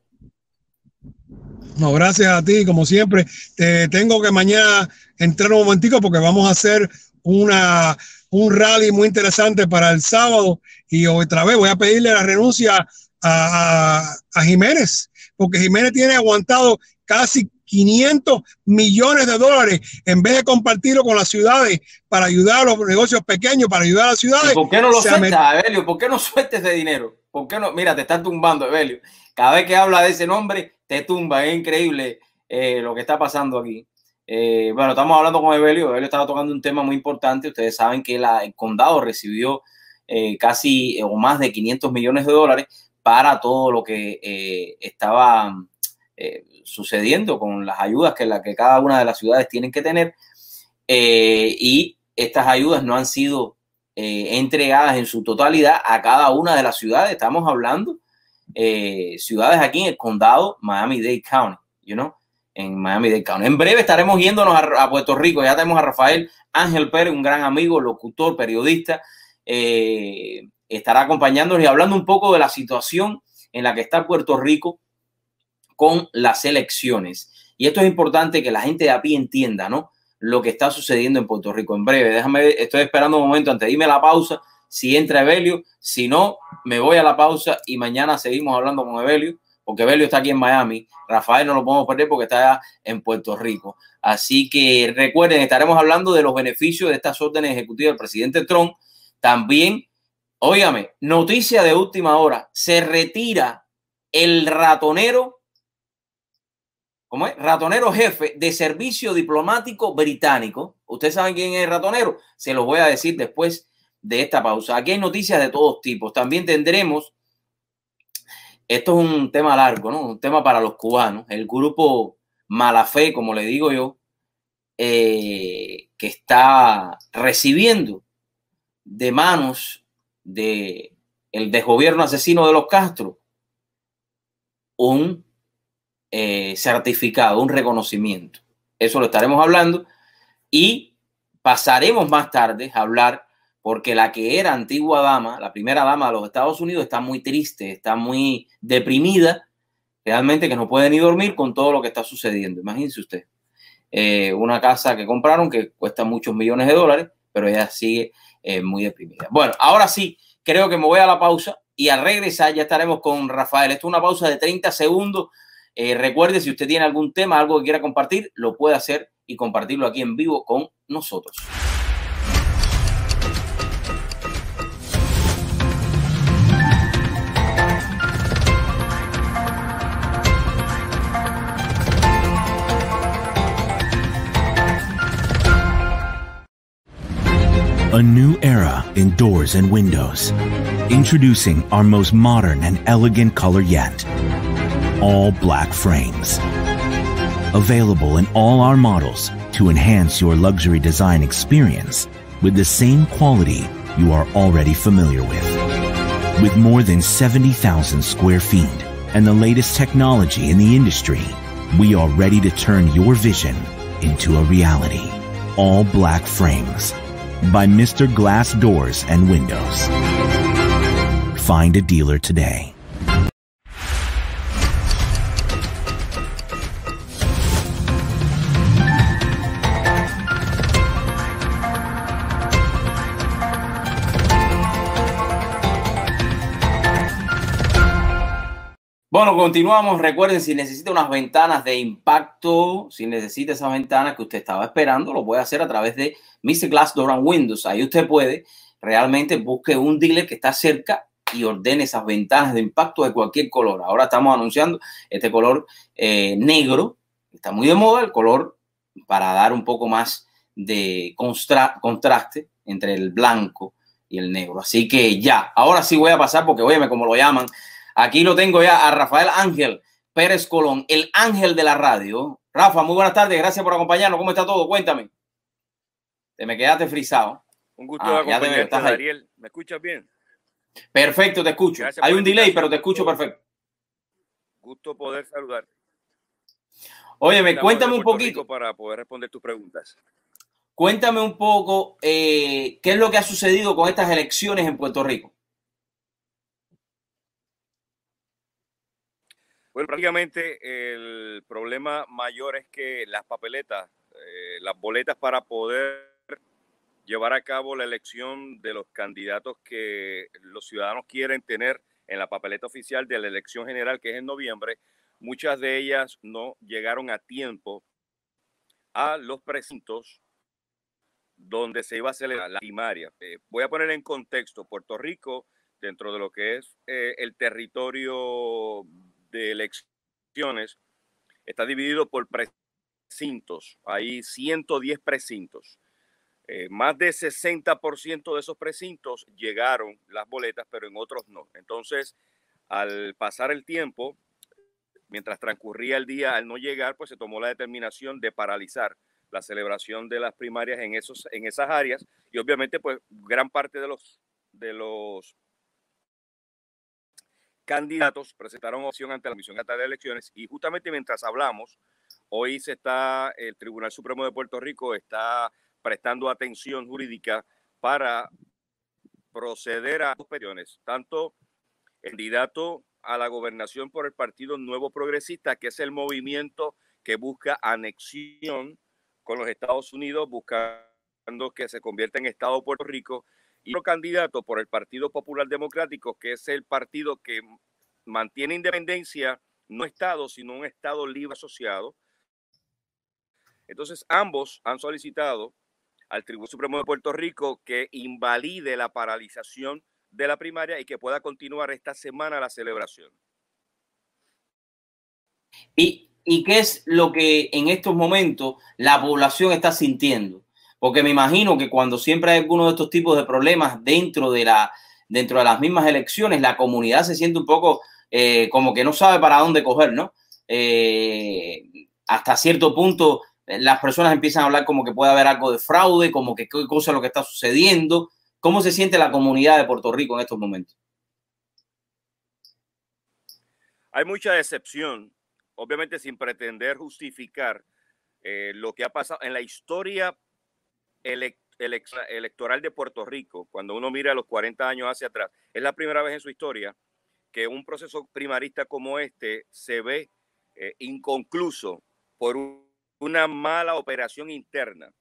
No, gracias a ti, como siempre. Te tengo que mañana entrar un momentico porque vamos a hacer una... un rally muy interesante para el sábado y otra vez voy a pedirle la renuncia a, a, a Jiménez, porque Jiménez tiene aguantado casi quinientos millones de dólares en vez de compartirlo con las ciudades para ayudar a los negocios pequeños, para ayudar a las ciudades. ¿Por qué no lo suelta, Evelio? ¿Por qué no sueltes ese dinero? ¿Por qué no? Mira, te están tumbando, Evelio. Cada vez que habla de ese nombre, te tumba. Es increíble eh, lo que está pasando aquí. Eh, bueno, estamos hablando con Evelio. Evelio estaba tocando un tema muy importante. Ustedes saben que la, el condado recibió eh, casi eh, o más de quinientos millones de dólares para todo lo que eh, estaba eh, sucediendo con las ayudas que, la, que cada una de las ciudades tienen que tener. Eh, y estas ayudas no han sido eh, entregadas en su totalidad a cada una de las ciudades. Estamos hablando eh, ciudades aquí en el condado Miami-Dade County, you know. En Miami-Dade County. En breve estaremos yéndonos a, a Puerto Rico. Ya tenemos a Rafael Ángel Pérez, un gran amigo, locutor, periodista. Eh, estará acompañándonos y hablando un poco de la situación en la que está Puerto Rico con las elecciones. Y esto es importante que la gente de a pie entienda, ¿no? lo que está sucediendo en Puerto Rico. En breve, déjame ver, estoy esperando un momento antes de irme a la pausa, si entra Evelio, si no, me voy a la pausa y mañana seguimos hablando con Evelio, porque Evelio está aquí en Miami, Rafael no lo podemos perder porque está en Puerto Rico. Así que recuerden, estaremos hablando de los beneficios de estas órdenes ejecutivas del presidente Trump. También, óigame, noticia de última hora, se retira el ratonero, ¿cómo es? Ratonero jefe de servicio diplomático británico. Ustedes saben quién es el ratonero, se los voy a decir después de esta pausa. Aquí hay noticias de todos tipos. También tendremos, esto es un tema largo, ¿no? Un tema para los cubanos, el grupo Mala Fe, como le digo yo, eh, que está recibiendo de manos de el desgobierno asesino de los Castro un eh, certificado, un reconocimiento. Eso lo estaremos hablando y pasaremos más tarde a hablar, porque la que era antigua dama, la primera dama de los Estados Unidos, está muy triste, está muy deprimida, realmente, que no puede ni dormir con todo lo que está sucediendo. Imagínese usted, eh, una casa que compraron que cuesta muchos millones de dólares, pero ella sigue Eh, muy deprimida. Bueno, ahora sí, creo que me voy a la pausa y al regresar ya estaremos con Rafael. Esto es una pausa de treinta segundos. Eh, recuerde, si usted tiene algún tema, algo que quiera compartir, lo puede hacer y compartirlo aquí en vivo con nosotros. A new era in doors and windows. Introducing our most modern and elegant color yet. All black frames. Available in all our models to enhance your luxury design experience with the same quality you are already familiar with. With more than seventy thousand square feet and the latest technology in the industry, we are ready to turn your vision into a reality. All black frames. By Mister Glass Doors and Windows. Find a dealer today. Bueno, continuamos. Recuerden, si necesita unas ventanas de impacto, si necesita esas ventanas que usted estaba esperando, lo puede hacer a través de mister Glass Door and Windows. Ahí usted puede realmente busque un dealer que está cerca y ordene esas ventanas de impacto de cualquier color. Ahora estamos anunciando este color eh, negro, está muy de moda, el color para dar un poco más de contra- contraste entre el blanco y el negro. Así que ya, ahora sí voy a pasar porque, óyeme, como lo llaman, aquí lo tengo ya a Rafael Ángel Pérez Colón, el ángel de la radio. Rafa, muy buenas tardes. Gracias por acompañarnos. ¿Cómo está todo? Cuéntame. Te me quedaste frisado. Un gusto ah, acompañarte, Ariel. ¿Me escuchas bien? Perfecto, te escucho. Gracias. Hay un delay, pero te escucho perfecto. Gusto poder saludarte. Óyeme, cuéntame un poquito. Para poder responder tus preguntas. Cuéntame un poco eh, qué es lo que ha sucedido con estas elecciones en Puerto Rico. Bueno, prácticamente el problema mayor es que las papeletas, eh, las boletas para poder llevar a cabo la elección de los candidatos que los ciudadanos quieren tener en la papeleta oficial de la elección general, que es en noviembre, muchas de ellas no llegaron a tiempo a los precintos donde se iba a celebrar la primaria. Eh, voy a poner en contexto, Puerto Rico, dentro de lo que es eh, el territorio de elecciones, está dividido por precintos. Hay ciento diez precintos. Eh, más de sesenta por ciento de esos precintos llegaron las boletas, pero en otros no. Entonces, al pasar el tiempo, mientras transcurría el día, al no llegar, pues se tomó la determinación de paralizar la celebración de las primarias en esos, en esas áreas. Y obviamente, pues, gran parte de los, de los candidatos presentaron opción ante la Comisión Estatal de Elecciones, y justamente mientras hablamos, hoy se está, el Tribunal Supremo de Puerto Rico está prestando atención jurídica para proceder a opiniones, tanto el candidato a la gobernación por el Partido Nuevo Progresista, que es el movimiento que busca anexión con los Estados Unidos, buscando que se convierta en Estado de Puerto Rico, y otro candidato por el Partido Popular Democrático, que es el partido que mantiene independencia, no Estado, sino un Estado libre asociado. Entonces, ambos han solicitado al Tribunal Supremo de Puerto Rico que invalide la paralización de la primaria y que pueda continuar esta semana la celebración. ¿Y, y qué es lo que en estos momentos la población está sintiendo? Porque me imagino que cuando siempre hay alguno de estos tipos de problemas dentro de, la, dentro de las mismas elecciones, la comunidad se siente un poco eh, como que no sabe para dónde coger, ¿no? Eh, hasta cierto punto las personas empiezan a hablar como que puede haber algo de fraude, como que qué cosa es lo que está sucediendo. ¿Cómo se siente la comunidad de Puerto Rico en estos momentos? Hay mucha decepción, obviamente sin pretender justificar eh, lo que ha pasado en la historia elect elect electoral de Puerto Rico. Cuando uno mira los cuarenta años hacia atrás, es la primera vez en su historia que un proceso primarista como este se ve eh, inconcluso por un una mala operación interna.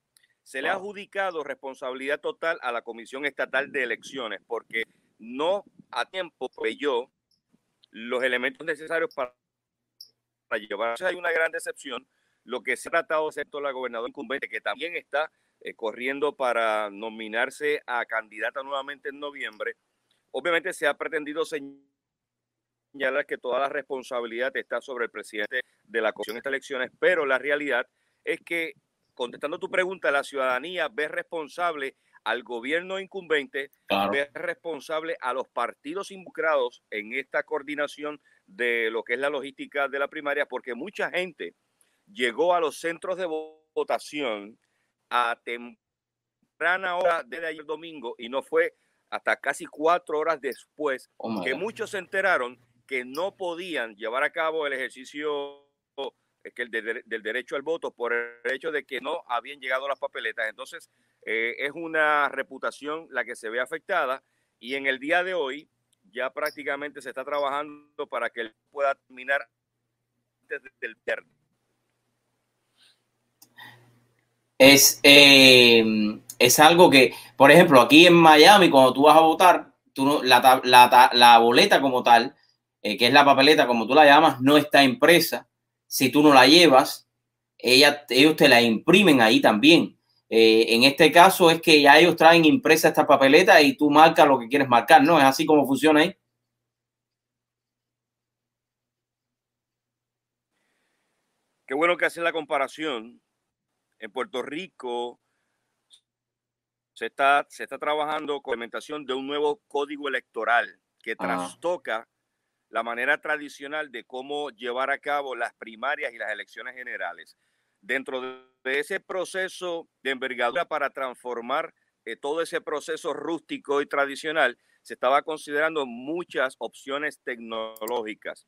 Se le ha adjudicado responsabilidad total a la Comisión Estatal de Elecciones porque no a tiempo proveyó los elementos necesarios para, para llevar. Entonces hay una gran decepción. Lo que se ha tratado, excepto la gobernadora incumbente, que también está eh, corriendo para nominarse a candidata nuevamente en noviembre, obviamente se ha pretendido señalar señalar que toda la responsabilidad está sobre el presidente de la Comisión de estas elecciones, pero la realidad es que, contestando tu pregunta, la ciudadanía ve responsable al gobierno incumbente, claro, ve responsable a los partidos involucrados en esta coordinación de lo que es la logística de la primaria, porque mucha gente llegó a los centros de votación a temprana hora desde ayer domingo y no fue hasta casi cuatro horas después oh, que muchos se enteraron que no podían llevar a cabo el ejercicio del derecho al voto por el hecho de que no habían llegado las papeletas. Entonces, eh, es una reputación la que se ve afectada y en el día de hoy ya prácticamente se está trabajando para que él pueda terminar antes del viernes. Es, eh, es algo que, por ejemplo, aquí en Miami, cuando tú vas a votar, tú, la, la, la boleta como tal, Eh, que es la papeleta, como tú la llamas, no está impresa. Si tú no la llevas, ella, ellos te la imprimen ahí también. Eh, en este caso es que ya ellos traen impresa esta papeleta y tú marcas lo que quieres marcar, ¿no? ¿Es así como funciona ahí? Qué bueno que haces la comparación. En Puerto Rico se está, se está trabajando con la implementación de un nuevo código electoral que ah. trastoca la manera tradicional de cómo llevar a cabo las primarias y las elecciones generales. Dentro de ese proceso de envergadura para transformar eh, todo ese proceso rústico y tradicional, se estaba considerando muchas opciones tecnológicas.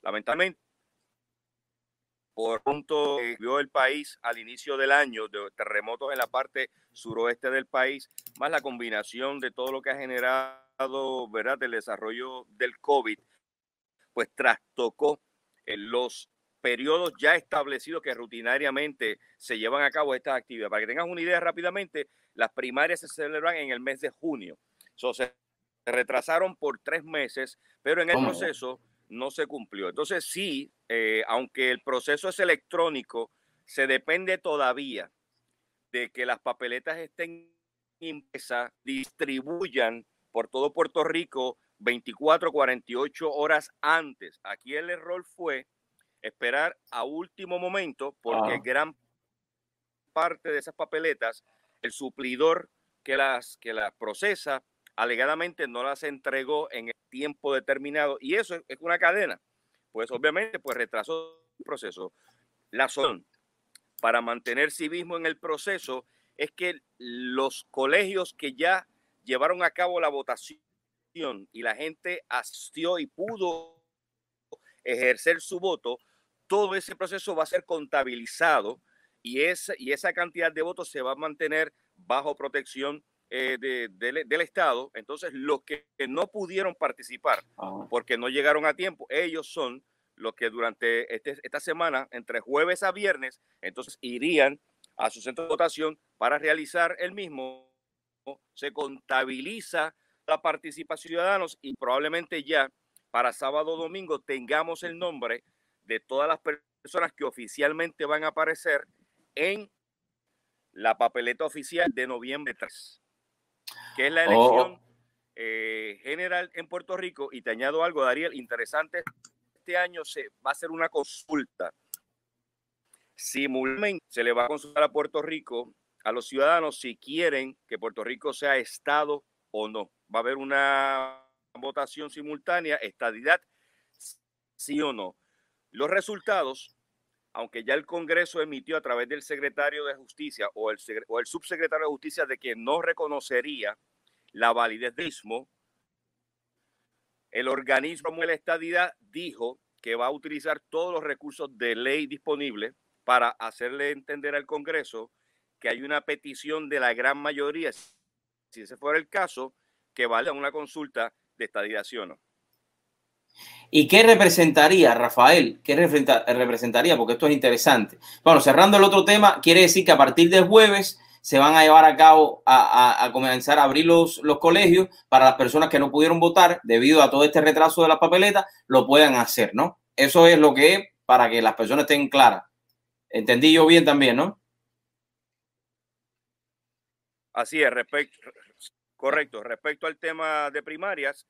Lamentablemente, por punto que vio el país al inicio del año, de terremotos en la parte suroeste del país, más la combinación de todo lo que ha generado, ¿verdad?, del desarrollo del COVID, pues trastocó en los periodos ya establecidos que rutinariamente se llevan a cabo estas actividades. Para que tengas una idea rápidamente, las primarias se celebran en el mes de junio. So, se retrasaron por tres meses, pero en el proceso no se cumplió. Entonces sí, eh, aunque el proceso es electrónico, se depende todavía de que las papeletas estén impresas, distribuyan por todo Puerto Rico veinticuatro, cuarenta y ocho horas antes. Aquí el error fue esperar a último momento porque ah. gran parte de esas papeletas, el suplidor que las, que las procesa, alegadamente no las entregó en el tiempo determinado y eso es una cadena. Pues obviamente pues retrasó el proceso. La razón para mantener civismo en el proceso es que los colegios que ya llevaron a cabo la votación y la gente asistió y pudo ejercer su voto, todo ese proceso va a ser contabilizado y, es, y esa cantidad de votos se va a mantener bajo protección eh, de, de, del Estado. Entonces, los que no pudieron participar porque no llegaron a tiempo, ellos son los que durante este, esta semana, entre jueves a viernes, entonces irían a su centro de votación para realizar el mismo. Se contabiliza la participación de ciudadanos y probablemente ya para sábado o domingo tengamos el nombre de todas las personas que oficialmente van a aparecer en la papeleta oficial de noviembre tres, que es la elección oh. eh, general en Puerto Rico. Y te añado algo, Dariel, interesante. Este año se va a hacer una consulta. Simultáneamente se le va a consultar a Puerto Rico, a los ciudadanos, si quieren que Puerto Rico sea estado o no. Va a haber una votación simultánea, estadidad, sí o no. Los resultados, aunque ya el Congreso emitió a través del secretario de Justicia o el, o el subsecretario de Justicia de que no reconocería la validez del mismo, el organismo de la estadidad dijo que va a utilizar todos los recursos de ley disponibles para hacerle entender al Congreso que hay una petición de la gran mayoría, si ese fuera el caso, que valga una consulta de estadidad sí o no. ¿Y qué representaría, Rafael? ¿Qué representaría? Porque esto es interesante. Bueno, cerrando el otro tema, quiere decir que a partir del jueves se van a llevar a cabo, a, a, a comenzar a abrir los, los colegios para las personas que no pudieron votar debido a todo este retraso de la papeleta, lo puedan hacer, ¿no? Eso es lo que es, para que las personas estén claras. Entendí yo bien también, ¿no? Así es, respecto, correcto. Respecto al tema de primarias,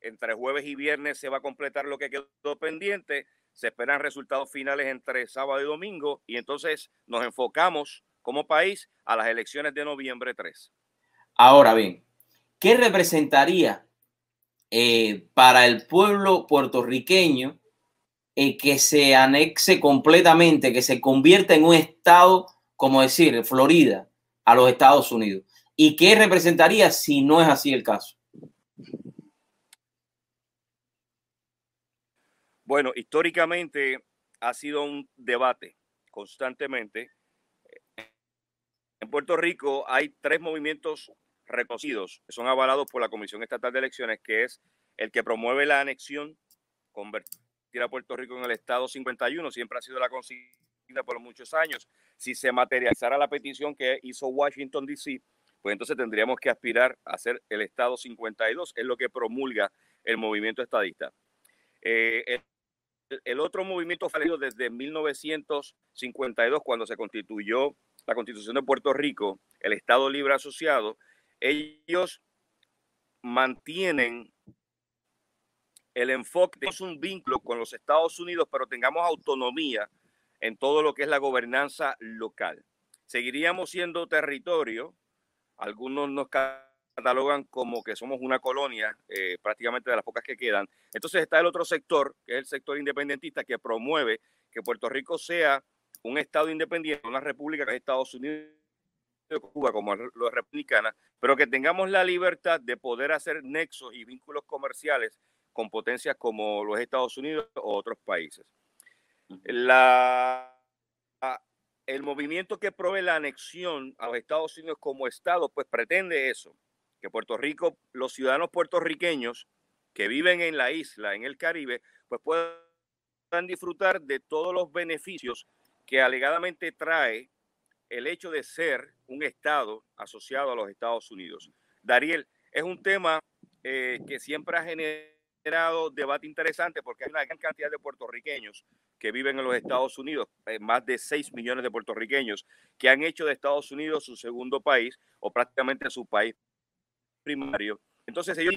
entre jueves y viernes se va a completar lo que quedó pendiente. Se esperan resultados finales entre sábado y domingo y entonces nos enfocamos como país a las elecciones de noviembre tres. Ahora bien, ¿qué representaría eh, para el pueblo puertorriqueño eh, que se anexe completamente, que se convierta en un estado, como decir, Florida, a los Estados Unidos? ¿Y qué representaría si no es así el caso? Bueno, históricamente ha sido un debate constantemente. En Puerto Rico hay tres movimientos reconocidos que son avalados por la Comisión Estatal de Elecciones, que es el que promueve la anexión, convertir a Puerto Rico en el Estado cincuenta y uno, siempre ha sido la consigna por muchos años. Si se materializara la petición que hizo Washington, D C, pues entonces tendríamos que aspirar a ser el Estado cincuenta y dos, es lo que promulga el movimiento estadista. Eh, el El otro movimiento salió desde mil novecientos cincuenta y dos, cuando se constituyó la Constitución de Puerto Rico, el Estado Libre Asociado. Ellos mantienen el enfoque de un vínculo con los Estados Unidos, pero tengamos autonomía en todo lo que es la gobernanza local. Seguiríamos siendo territorio. Algunos nos catalogan como que somos una colonia, eh, prácticamente de las pocas que quedan. Entonces está el otro sector, que es el sector independentista, que promueve que Puerto Rico sea un estado independiente, una república que es Estados Unidos, Cuba, como lo es republicana, pero que tengamos la libertad de poder hacer nexos y vínculos comerciales con potencias como los Estados Unidos o otros países. La... El movimiento que provee la anexión a los Estados Unidos como estado, pues pretende eso, que Puerto Rico, los ciudadanos puertorriqueños que viven en la isla, en el Caribe, pues puedan disfrutar de todos los beneficios que alegadamente trae el hecho de ser un estado asociado a los Estados Unidos. Dariel, es un tema eh, que siempre ha generado debate interesante porque hay una gran cantidad de puertorriqueños que viven en los Estados Unidos, más de seis millones de puertorriqueños que han hecho de Estados Unidos su segundo país o prácticamente su país primario. Entonces ellos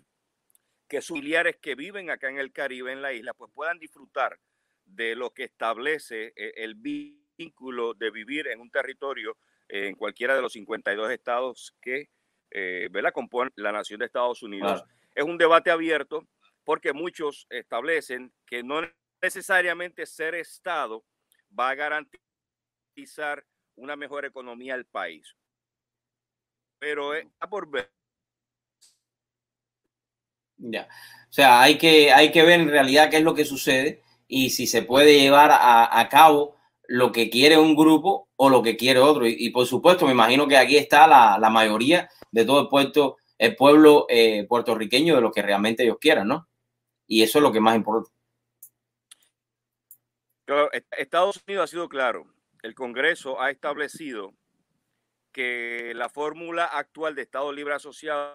que sus familiares que viven acá en el Caribe, en la isla, pues puedan disfrutar de lo que establece el vínculo de vivir en un territorio en cualquiera de los cincuenta y dos estados que eh, ¿verdad? componen la nación de Estados Unidos. Ah. Es un debate abierto porque muchos establecen que no necesariamente ser estado va a garantizar una mejor economía al país. Pero está por ver. Ya. O sea, hay que, hay que ver en realidad qué es lo que sucede y si se puede llevar a, a cabo lo que quiere un grupo o lo que quiere otro. Y, y por supuesto, me imagino que aquí está la, la mayoría de todo el, puerto, el pueblo eh, puertorriqueño de lo que realmente ellos quieran, ¿no? Y eso es lo que más importa. Estados Unidos ha sido claro. el Congreso ha establecido que la fórmula actual de Estado Libre Asociado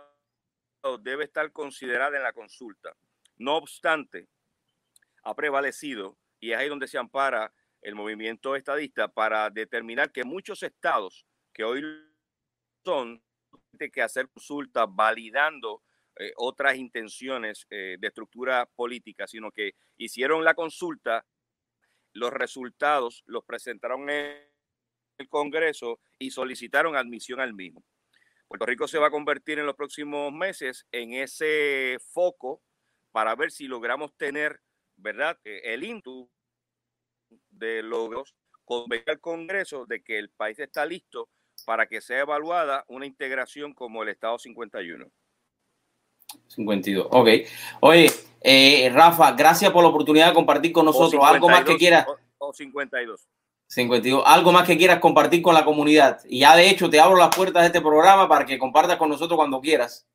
debe estar considerada en la consulta. No obstante, ha prevalecido, y es ahí donde se ampara el movimiento estadista, para determinar que muchos estados que hoy son tienen que hacer consulta validando eh, otras intenciones eh, de estructura política, sino que hicieron la consulta, los resultados los presentaron en el Congreso y solicitaron admisión al mismo. Puerto Rico se va a convertir en los próximos meses en ese foco para ver si logramos tener, ¿verdad?, el ímpetu de logros, convencer al Congreso de que el país está listo para que sea evaluada una integración como el Estado cincuenta y uno. cincuenta y dos. Ok. Oye, eh, Rafa, gracias por la oportunidad de compartir con nosotros. cincuenta y dos, algo más que quieras. O, o cincuenta y dos. cincuenta y dos. Algo más que quieras compartir con la comunidad. Y ya de hecho te abro las puertas de este programa para que compartas con nosotros cuando quieras.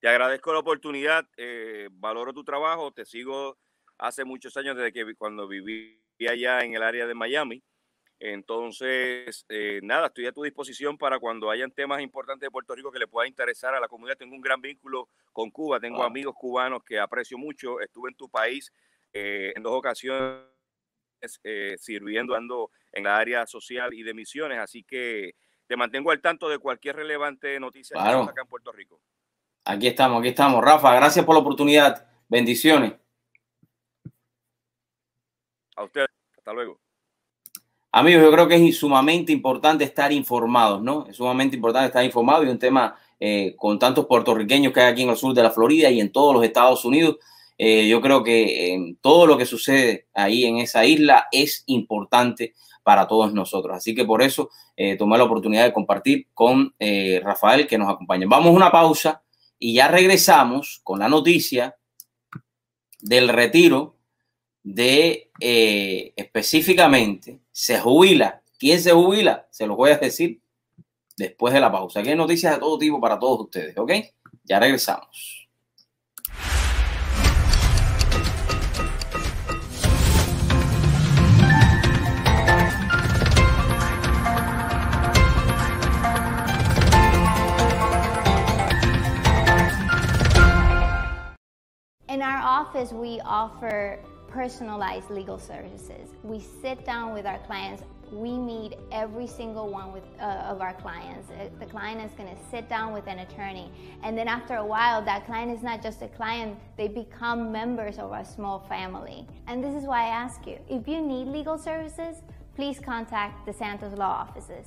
Te agradezco la oportunidad, eh, valoro tu trabajo, te sigo hace muchos años desde que cuando viví allá en el área de Miami. Entonces, eh, nada, estoy a tu disposición para cuando hayan temas importantes de Puerto Rico que le pueda interesar a la comunidad. Tengo un gran vínculo con Cuba, tengo wow. amigos cubanos que aprecio mucho. Estuve en tu país eh, en dos ocasiones eh, sirviendo ando en la área social y de misiones, así que te mantengo al tanto de cualquier relevante noticia wow. que pasa acá en Puerto Rico. Aquí estamos, aquí estamos. Rafa, gracias por la oportunidad. Bendiciones. A usted. Hasta luego. Amigos, yo creo que es sumamente importante estar informados, ¿no? Es sumamente importante estar informados y un tema eh, con tantos puertorriqueños que hay aquí en el sur de la Florida y en todos los Estados Unidos. Eh, yo creo que en todo lo que sucede ahí en esa isla es importante para todos nosotros. Así que por eso eh, tomé la oportunidad de compartir con eh, Rafael que nos acompaña. Vamos a una pausa. Y ya regresamos con la noticia del retiro de eh, específicamente se jubila. ¿Quién se jubila? Se los voy a decir después de la pausa. Aquí hay noticias de todo tipo para todos ustedes, ¿ok? Ya regresamos. In our office, we offer personalized legal services. We sit down with our clients. We meet every single one with, uh, of our clients. The client is going to sit down with an attorney. And then after a while, that client is not just a client. They become members of our small family. And this is why I ask you, if you need legal services, please contact the Santos Law Offices.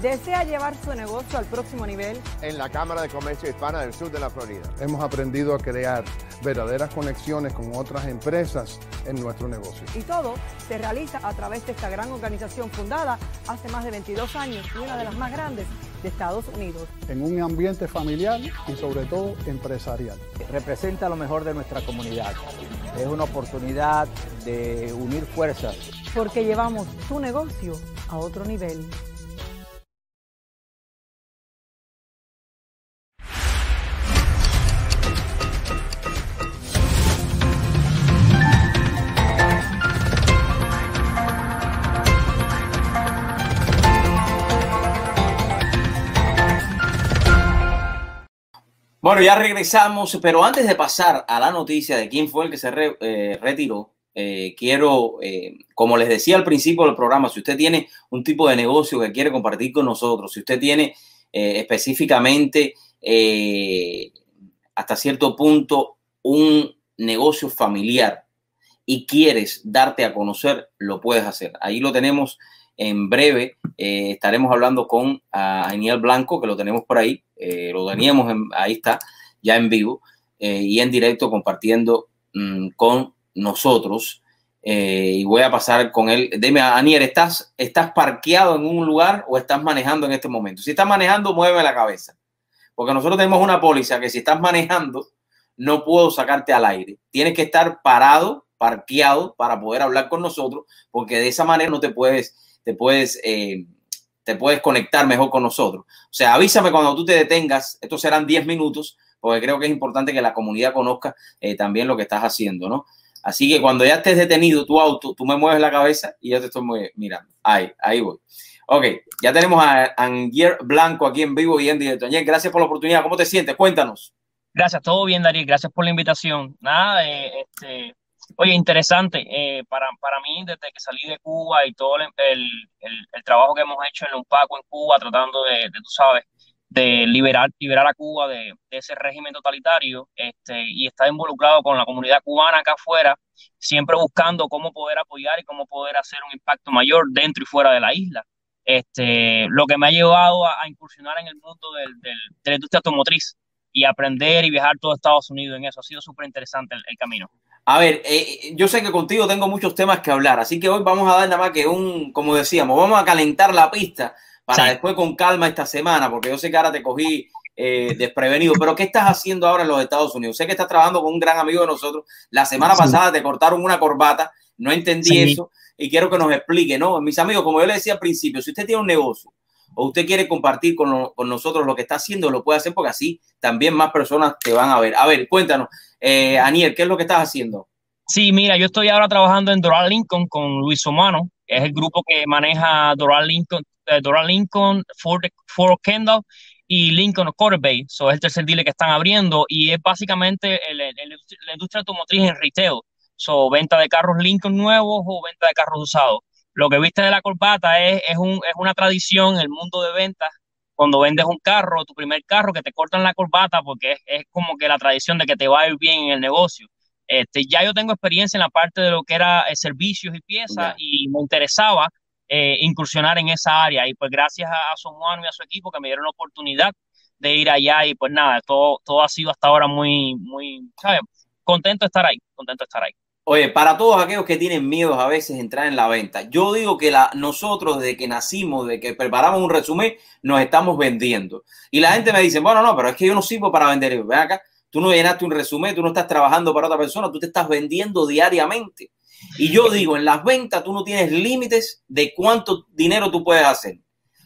¿Desea llevar su negocio al próximo nivel? En la Cámara de Comercio Hispana del Sur de la Florida. Hemos aprendido a crear verdaderas conexiones con otras empresas en nuestro negocio. Y todo se realiza a través de esta gran organización fundada hace más de veintidós años y una de las más grandes de Estados Unidos. En un ambiente familiar y sobre todo empresarial. Representa lo mejor de nuestra comunidad. Es una oportunidad de unir fuerzas. Porque llevamos su negocio a otro nivel. Bueno, ya regresamos, pero antes de pasar a la noticia de quién fue el que se re, eh, retiró, Eh, quiero, eh, como les decía al principio del programa, si usted tiene un tipo de negocio que quiere compartir con nosotros, si usted tiene eh, específicamente eh, hasta cierto punto un negocio familiar y quieres darte a conocer, lo puedes hacer. Ahí lo tenemos en breve. Eh, estaremos hablando con a Aniel Blanco, que lo tenemos por ahí. Eh, lo teníamos, en, ahí está, ya en vivo eh, y en directo compartiendo mmm, con nosotros, eh, y voy a pasar con él. Dime, Aniel, ¿estás, ¿estás parqueado en un lugar o estás manejando en este momento? Si estás manejando, mueve la cabeza, porque nosotros tenemos una póliza que si estás manejando, no puedo sacarte al aire. Tienes que estar parado, parqueado, para poder hablar con nosotros, porque de esa manera no te puedes, te puedes, eh, te puedes conectar mejor con nosotros. O sea, avísame cuando tú te detengas. Estos serán diez minutos, porque creo que es importante que la comunidad conozca eh, también lo que estás haciendo, ¿no? Así que cuando ya estés detenido tu auto, tú me mueves la cabeza y yo te estoy mirando. Ahí, ahí voy. Ok, ya tenemos a Aniel Blanco aquí en vivo y en directo. Aniel, gracias por la oportunidad. ¿Cómo te sientes? Cuéntanos. Gracias, todo bien, Darío. Gracias por la invitación. Nada, eh, este, oye, interesante. Eh, para, para mí, desde que salí de Cuba y todo el, el, el trabajo que hemos hecho en el Unpaco en Cuba, tratando de, de tú sabes, de liberar, liberar a Cuba de, de ese régimen totalitario, este, y está involucrado con la comunidad cubana acá afuera, siempre buscando cómo poder apoyar y cómo poder hacer un impacto mayor dentro y fuera de la isla. Este, lo que me ha llevado a, a incursionar en el mundo del, del, de la industria automotriz y aprender y viajar todo Estados Unidos en eso. Ha sido súper interesante el, el camino. A ver, eh, yo sé que contigo tengo muchos temas que hablar, así que hoy vamos a dar nada más que un, como decíamos, vamos a calentar la pista para sí. Después con calma esta semana, porque yo sé que ahora te cogí eh, desprevenido. Pero ¿qué estás haciendo ahora en los Estados Unidos? Sé que estás trabajando con un gran amigo de nosotros. La semana sí. pasada te cortaron una corbata, no entendí sí. eso y quiero que nos explique, ¿no? Mis amigos, como yo les decía al principio, si usted tiene un negocio o usted quiere compartir con, lo, con nosotros lo que está haciendo, lo puede hacer porque así también más personas te van a ver. A ver, cuéntanos, eh, Aniel, ¿qué es lo que estás haciendo? Sí, mira, yo estoy ahora trabajando en Doral Lincoln con Luis Omano, que es el grupo que maneja Doral Lincoln, Doral Lincoln, Ford, Ford Kendall y Lincoln Quarter Bay. So, es el tercer dealer que están abriendo y es básicamente el, el, el, la industria automotriz en retail. So, venta de carros Lincoln nuevos o venta de carros usados. Lo que viste de la corbata es, es, un, es una tradición en el mundo de ventas. Cuando vendes un carro, tu primer carro, que te cortan la corbata porque es, es como que la tradición de que te va a ir bien en el negocio. Este, ya yo tengo experiencia en la parte de lo que era servicios y piezas yeah. y me interesaba Eh, incursionar en esa área y pues gracias a, a Son Juan y a su equipo que me dieron la oportunidad de ir allá y pues nada, todo, todo ha sido hasta ahora muy, muy, ¿sabes? Contento de estar ahí, contento de estar ahí. Oye, para todos aquellos que tienen miedos a veces entrar en la venta, yo digo que la, nosotros desde que nacimos, desde que preparamos un resumen, nos estamos vendiendo. Y la gente me dice, bueno, no, pero es que yo no sirvo para vender. Ven acá, tú no llenaste un resumen, tú no estás trabajando para otra persona, tú te estás vendiendo diariamente. Y yo digo, en las ventas tú no tienes límites de cuánto dinero tú puedes hacer.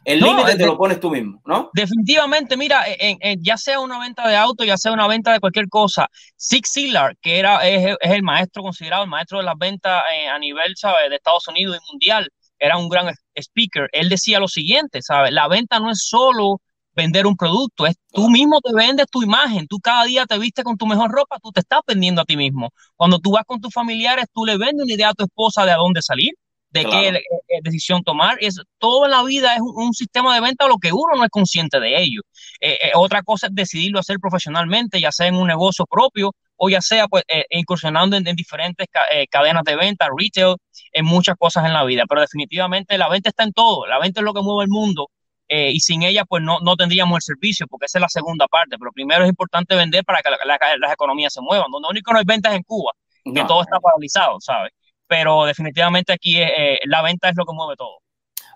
El no, límite te lo pones tú mismo, ¿no? Definitivamente, mira, en, en, ya sea una venta de auto, ya sea una venta de cualquier cosa, Zig Ziglar, que era, es, es el maestro considerado, el maestro de las ventas eh, a nivel, ¿sabes?, de Estados Unidos y mundial, era un gran speaker. Él decía lo siguiente, ¿sabes? La venta no es solo vender un producto, es tú mismo te vendes tu imagen, tú cada día te vistes con tu mejor ropa, tú te estás vendiendo a ti mismo. Cuando tú vas con tus familiares, tú le vendes una idea a tu esposa de a dónde salir, de claro. qué, qué decisión tomar. Es, todo en la vida es un, un sistema de venta, lo que uno no es consciente de ello. Eh, eh, otra cosa es decidirlo hacer profesionalmente, ya sea en un negocio propio o ya sea pues, eh, incursionando en, en diferentes ca eh, cadenas de venta, retail, en muchas cosas en la vida. Pero definitivamente la venta está en todo, la venta es lo que mueve el mundo. Eh, y sin ella, pues no, no tendríamos el servicio, porque esa es la segunda parte. Pero primero es importante vender para que la, la, las economías se muevan. Donde único no hay ventas en Cuba, que no, todo está paralizado, ¿sabes? Pero definitivamente aquí es, eh, la venta es lo que mueve todo.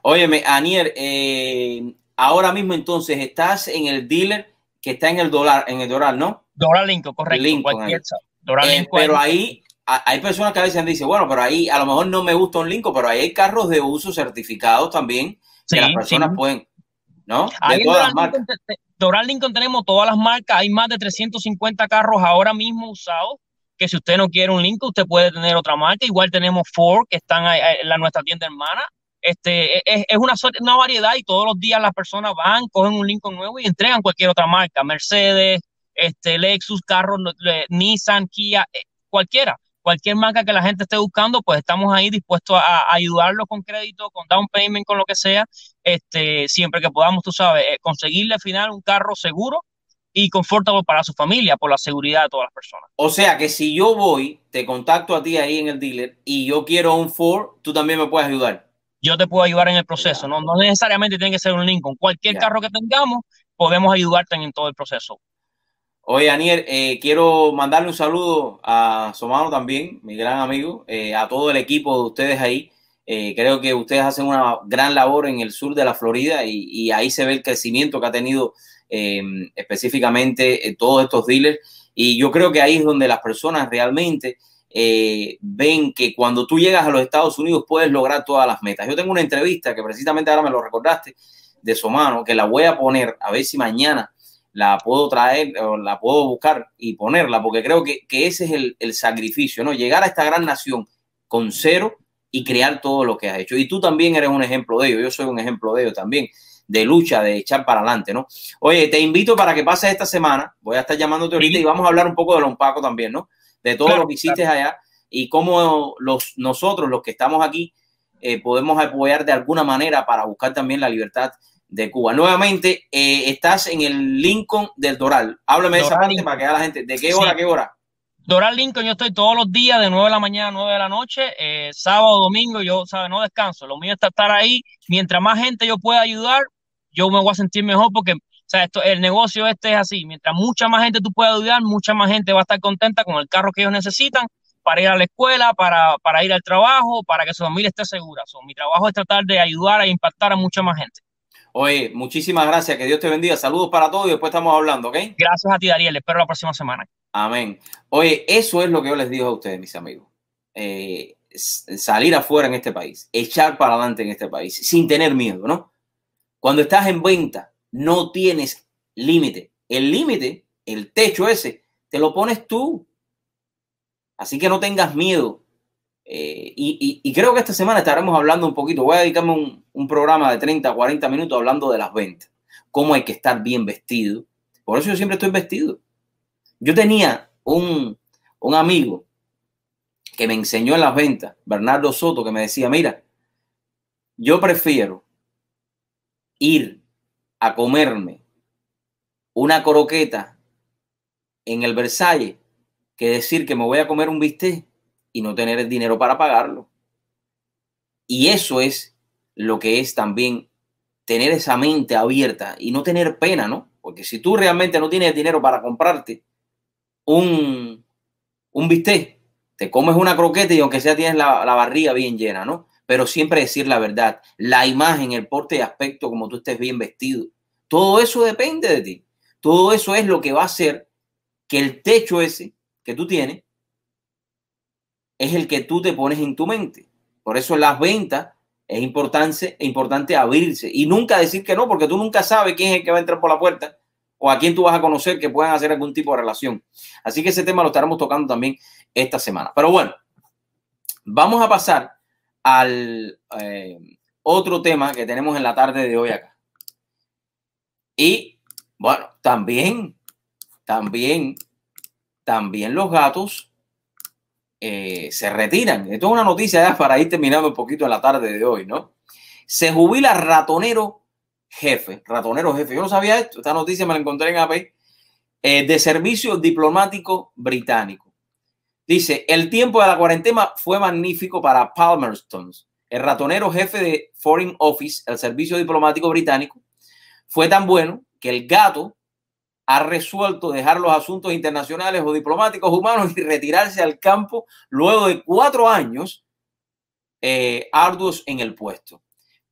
Óyeme, Aniel, eh, ahora mismo entonces estás en el dealer que está en el dólar, en el dólar, ¿no? Doral Lincoln, correcto. Lincoln, ahí. Doral eh, Lincoln, pero ahí hay personas que a veces dicen, bueno, pero ahí a lo mejor no me gusta un Lincoln, pero ahí hay carros de uso certificados también que sí, las personas sí. pueden... ¿No? Ahí en Doral Lincoln, Doral Lincoln tenemos todas las marcas, hay más de trescientos cincuenta carros ahora mismo usados, que si usted no quiere un Lincoln, usted puede tener otra marca. Igual tenemos Ford, que están en la, nuestra tienda hermana. Este, es es una, una variedad y todos los días las personas van, cogen un Lincoln nuevo y entregan cualquier otra marca, Mercedes, este, Lexus, carros, Nissan, Kia, eh, cualquiera. Cualquier marca que la gente esté buscando, pues estamos ahí dispuestos a, a ayudarlos con crédito, con down payment, con lo que sea, este, siempre que podamos, tú sabes, conseguirle al final un carro seguro y confortable para su familia, por la seguridad de todas las personas. O sea que si yo voy, te contacto a ti ahí en el dealer y yo quiero un Ford, tú también me puedes ayudar. Yo te puedo ayudar en el proceso, no, no necesariamente tiene que ser un Lincoln. Cualquier ya. carro que tengamos, podemos ayudarte en todo el proceso. Oye, Aniel, eh, quiero mandarle un saludo a Somano también, mi gran amigo, eh, a todo el equipo de ustedes ahí. Eh, creo que ustedes hacen una gran labor en el sur de la Florida y, y ahí se ve el crecimiento que ha tenido eh, específicamente eh, todos estos dealers. Y yo creo que ahí es donde las personas realmente eh, ven que cuando tú llegas a los Estados Unidos puedes lograr todas las metas. Yo tengo una entrevista que precisamente ahora me lo recordaste de Somano, que la voy a poner a ver si mañana la puedo traer o la puedo buscar y ponerla, porque creo que, que ese es el, el sacrificio, ¿no? Llegar a esta gran nación con cero y crear todo lo que has hecho. Y tú también eres un ejemplo de ello. Yo soy un ejemplo de ello también, de lucha, de echar para adelante, ¿no? Oye, te invito para que pases esta semana. Voy a estar llamándote ahorita y vamos a hablar un poco de Lompaco también, ¿no? De todo claro, lo que hiciste claro. allá y cómo los, nosotros, los que estamos aquí, eh, podemos apoyar de alguna manera para buscar también la libertad de Cuba. Nuevamente, eh, estás en el Lincoln del Doral. Háblame de Doral, esa parte Lincoln. Para que a la gente. ¿De qué hora sí. qué hora? Doral Lincoln, yo estoy todos los días de nueve de la mañana a nueve de la noche, eh, sábado, domingo, yo, ¿sabes? No descanso. Lo mío es estar ahí. Mientras más gente yo pueda ayudar, yo me voy a sentir mejor porque, o sea, esto, el negocio este es así. Mientras mucha más gente tú puedas ayudar, mucha más gente va a estar contenta con el carro que ellos necesitan para ir a la escuela, para, para ir al trabajo, para que su familia esté segura. So, mi trabajo es tratar de ayudar e impactar a mucha más gente. Oye, muchísimas gracias. Que Dios te bendiga. Saludos para todos y después estamos hablando, ¿ok? Gracias a ti, Daniel. Espero la próxima semana. Amén. Oye, eso es lo que yo les digo a ustedes, mis amigos. Eh, salir afuera en este país, echar para adelante en este país, sin tener miedo, ¿no? Cuando estás en venta, no tienes límite. El límite, el techo ese, te lo pones tú. Así que no tengas miedo. Eh, y, y, y creo que esta semana estaremos hablando un poquito. Voy a dedicarme un, un programa de treinta, cuarenta minutos hablando de las ventas. Cómo hay que estar bien vestido. Por eso yo siempre estoy vestido. Yo tenía un, un amigo que me enseñó en las ventas, Bernardo Soto, que me decía, mira, yo prefiero ir a comerme una croqueta en el Versalles que decir que me voy a comer un bistec y no tener el dinero para pagarlo. Y eso es lo que es también tener esa mente abierta y no tener pena, ¿no? Porque si tú realmente no tienes el dinero para comprarte un, un bistec, te comes una croqueta y aunque sea tienes la, la barriga bien llena, ¿no? Pero siempre decir la verdad, la imagen, el porte y aspecto, como tú estés bien vestido. Todo eso depende de ti. Todo eso es lo que va a hacer que el techo ese que tú tienes es el que tú te pones en tu mente. Por eso las ventas es importante, es importante abrirse y nunca decir que no, porque tú nunca sabes quién es el que va a entrar por la puerta o a quién tú vas a conocer que puedan hacer algún tipo de relación. Así que ese tema lo estaremos tocando también esta semana. Pero bueno, vamos a pasar al eh, otro tema que tenemos en la tarde de hoy acá. Y bueno, también, también, también los gatos Eh, se retiran. Esto es una noticia ya para ir terminando un poquito en la tarde de hoy, ¿no? Se jubila ratonero jefe, ratonero jefe. Yo no sabía esto. Esta noticia me la encontré en A P eh, de servicio diplomático británico. Dice, el tiempo de la cuarentena fue magnífico para Palmerston. El ratonero jefe de Foreign Office, el servicio diplomático británico, fue tan bueno que el gato ha resuelto dejar los asuntos internacionales o diplomáticos humanos y retirarse al campo luego de cuatro años eh, arduos en el puesto.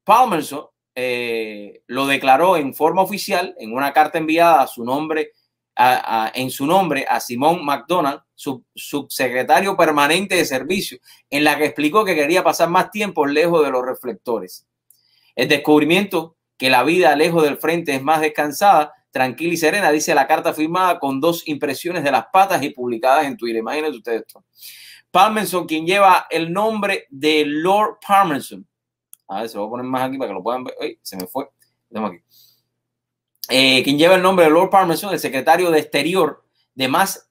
Palmerston eh, lo declaró en forma oficial en una carta enviada a su nombre, a, a, en su nombre a Simon McDonald, sub, subsecretario permanente de servicio, en la que explicó que quería pasar más tiempo lejos de los reflectores. El descubrimiento que la vida lejos del frente es más descansada, tranquila y serena, dice la carta firmada con dos impresiones de las patas y publicadas en Twitter. Imagínense ustedes esto. Palmerston, quien lleva el nombre de Lord Palmerston. A ver, se lo voy a poner más aquí para que lo puedan ver. Ay, se me fue. Aquí. Eh, quien lleva el nombre de Lord Palmerston, el secretario de Exterior de más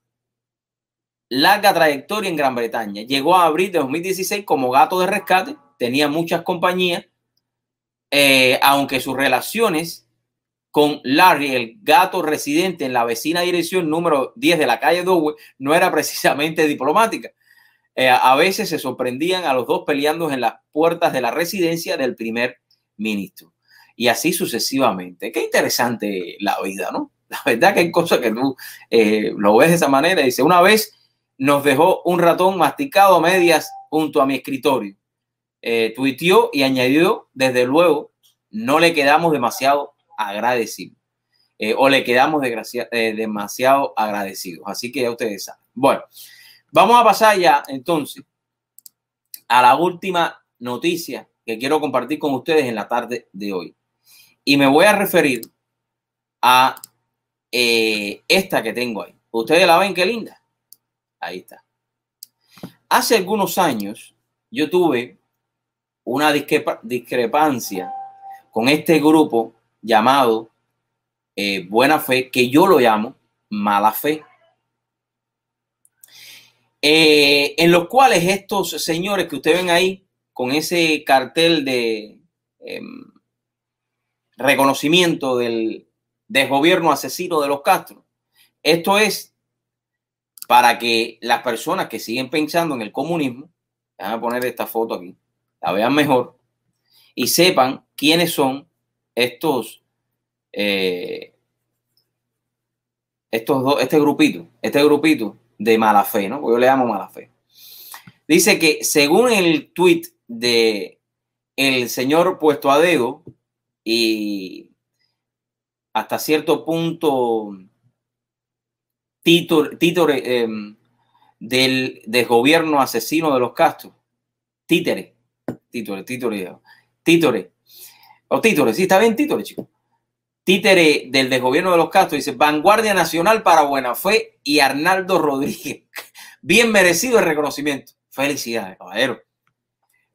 larga trayectoria en Gran Bretaña. Llegó a abril de dos mil dieciséis como gato de rescate, tenía muchas compañías, eh, aunque sus relaciones con Larry, el gato residente en la vecina dirección número diez de la calle Dowie, no era precisamente diplomática. Eh, a veces se sorprendían a los dos peleando en las puertas de la residencia del primer ministro. Y así sucesivamente. Qué interesante la vida, ¿no? La verdad que hay cosas que tú eh, lo ves de esa manera. Dice, una vez nos dejó un ratón masticado a medias junto a mi escritorio. Eh, tuiteó y añadió, desde luego, no le quedamos demasiado agradecidos. Eh, o le quedamos eh, demasiado agradecidos. Así que ya ustedes saben. Bueno, vamos a pasar ya entonces a la última noticia que quiero compartir con ustedes en la tarde de hoy. Y me voy a referir a eh, esta que tengo ahí. Ustedes la ven, qué linda. Ahí está. Hace algunos años yo tuve una discrepa- discrepancia con este grupo llamado eh, Buena Fe, que yo lo llamo Mala Fe, eh, en los cuales estos señores que ustedes ven ahí con ese cartel de... Eh, reconocimiento del desgobierno asesino de los Castro. Esto es para que las personas que siguen pensando en el comunismo, déjame poner esta foto aquí, la vean mejor y sepan quiénes son estos, eh, estos dos, este grupito, este grupito de mala fe, ¿no? Porque yo le llamo mala fe. Dice que según el tweet de el señor puesto a dedo, y hasta cierto punto títor, títor, eh, del desgobierno asesino de los Castro, títere, títere, títere, títere, o títere, sí, está bien títere, chicos, títere del desgobierno de los Castro, dice Vanguardia Nacional para Buena Fe y Arnaldo Rodríguez. Bien merecido el reconocimiento. Felicidades, caballero.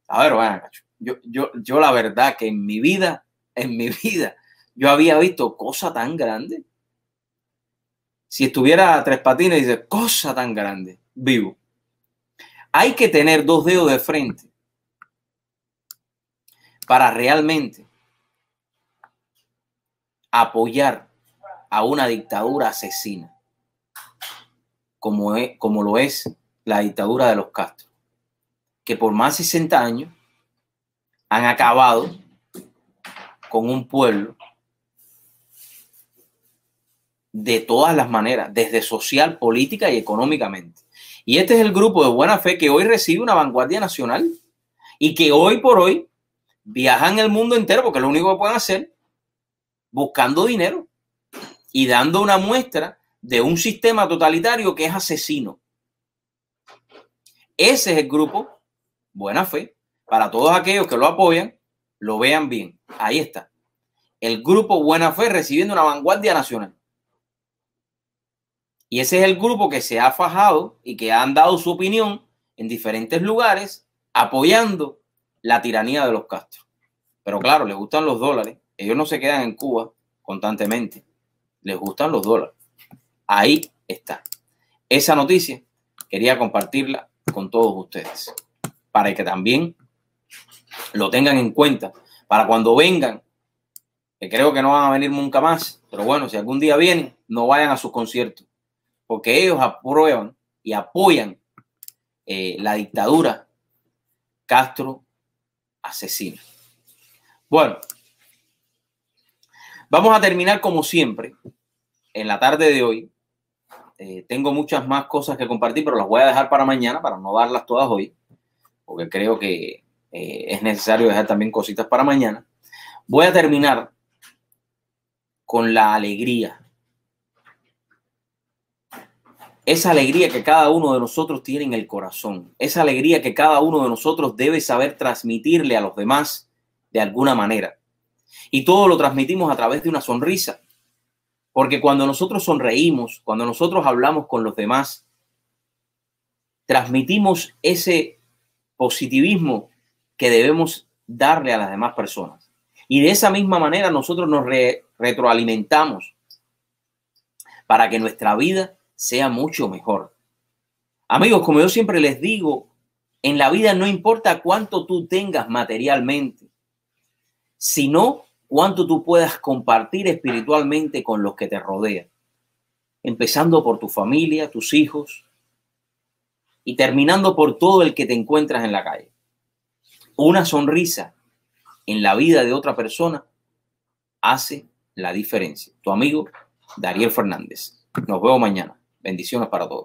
A ver, bueno, yo, yo, yo la verdad que en mi vida En mi vida yo había visto cosa tan grande. Si estuviera a Tres Patines, dice cosa tan grande, vivo. Hay que tener dos dedos de frente para realmente apoyar a una dictadura asesina como, es, como lo es la dictadura de los Castro, que por más de sesenta años han acabado con un pueblo de todas las maneras, desde social, política y económicamente. Y este es el grupo de Buena Fe que hoy recibe una vanguardia nacional y que hoy por hoy viajan el mundo entero, porque es lo único que pueden hacer, buscando dinero y dando una muestra de un sistema totalitario que es asesino. Ese es el grupo Buena Fe. Para todos aquellos que lo apoyan, lo vean bien. Ahí está. El grupo Buena Fe recibiendo una vanguardia nacional. Y ese es el grupo que se ha fajado y que han dado su opinión en diferentes lugares apoyando la tiranía de los Castro. Pero claro, les gustan los dólares. Ellos no se quedan en Cuba constantemente. Les gustan los dólares. Ahí está. Esa noticia quería compartirla con todos ustedes para que también lo tengan en cuenta para cuando vengan, que creo que no van a venir nunca más, pero bueno, si algún día vienen, no vayan a sus conciertos, porque ellos aprueban y apoyan eh, la dictadura Castro asesina. Bueno, vamos a terminar como siempre en la tarde de hoy. Eh, tengo muchas más cosas que compartir, pero las voy a dejar para mañana para no darlas todas hoy, porque creo que Eh, es necesario dejar también cositas para mañana. Voy a terminar con la alegría. Esa alegría que cada uno de nosotros tiene en el corazón. Esa alegría que cada uno de nosotros debe saber transmitirle a los demás de alguna manera. Y todo lo transmitimos a través de una sonrisa. Porque cuando nosotros sonreímos, cuando nosotros hablamos con los demás, transmitimos ese positivismo que debemos darle a las demás personas. Y de esa misma manera nosotros nos re- retroalimentamos para que nuestra vida sea mucho mejor. Amigos, como yo siempre les digo, en la vida no importa cuánto tú tengas materialmente, sino cuánto tú puedas compartir espiritualmente con los que te rodean, empezando por tu familia, tus hijos y terminando por todo el que te encuentras en la calle. Una sonrisa en la vida de otra persona hace la diferencia. Tu amigo Dariel Fernández. Nos vemos mañana. Bendiciones para todos.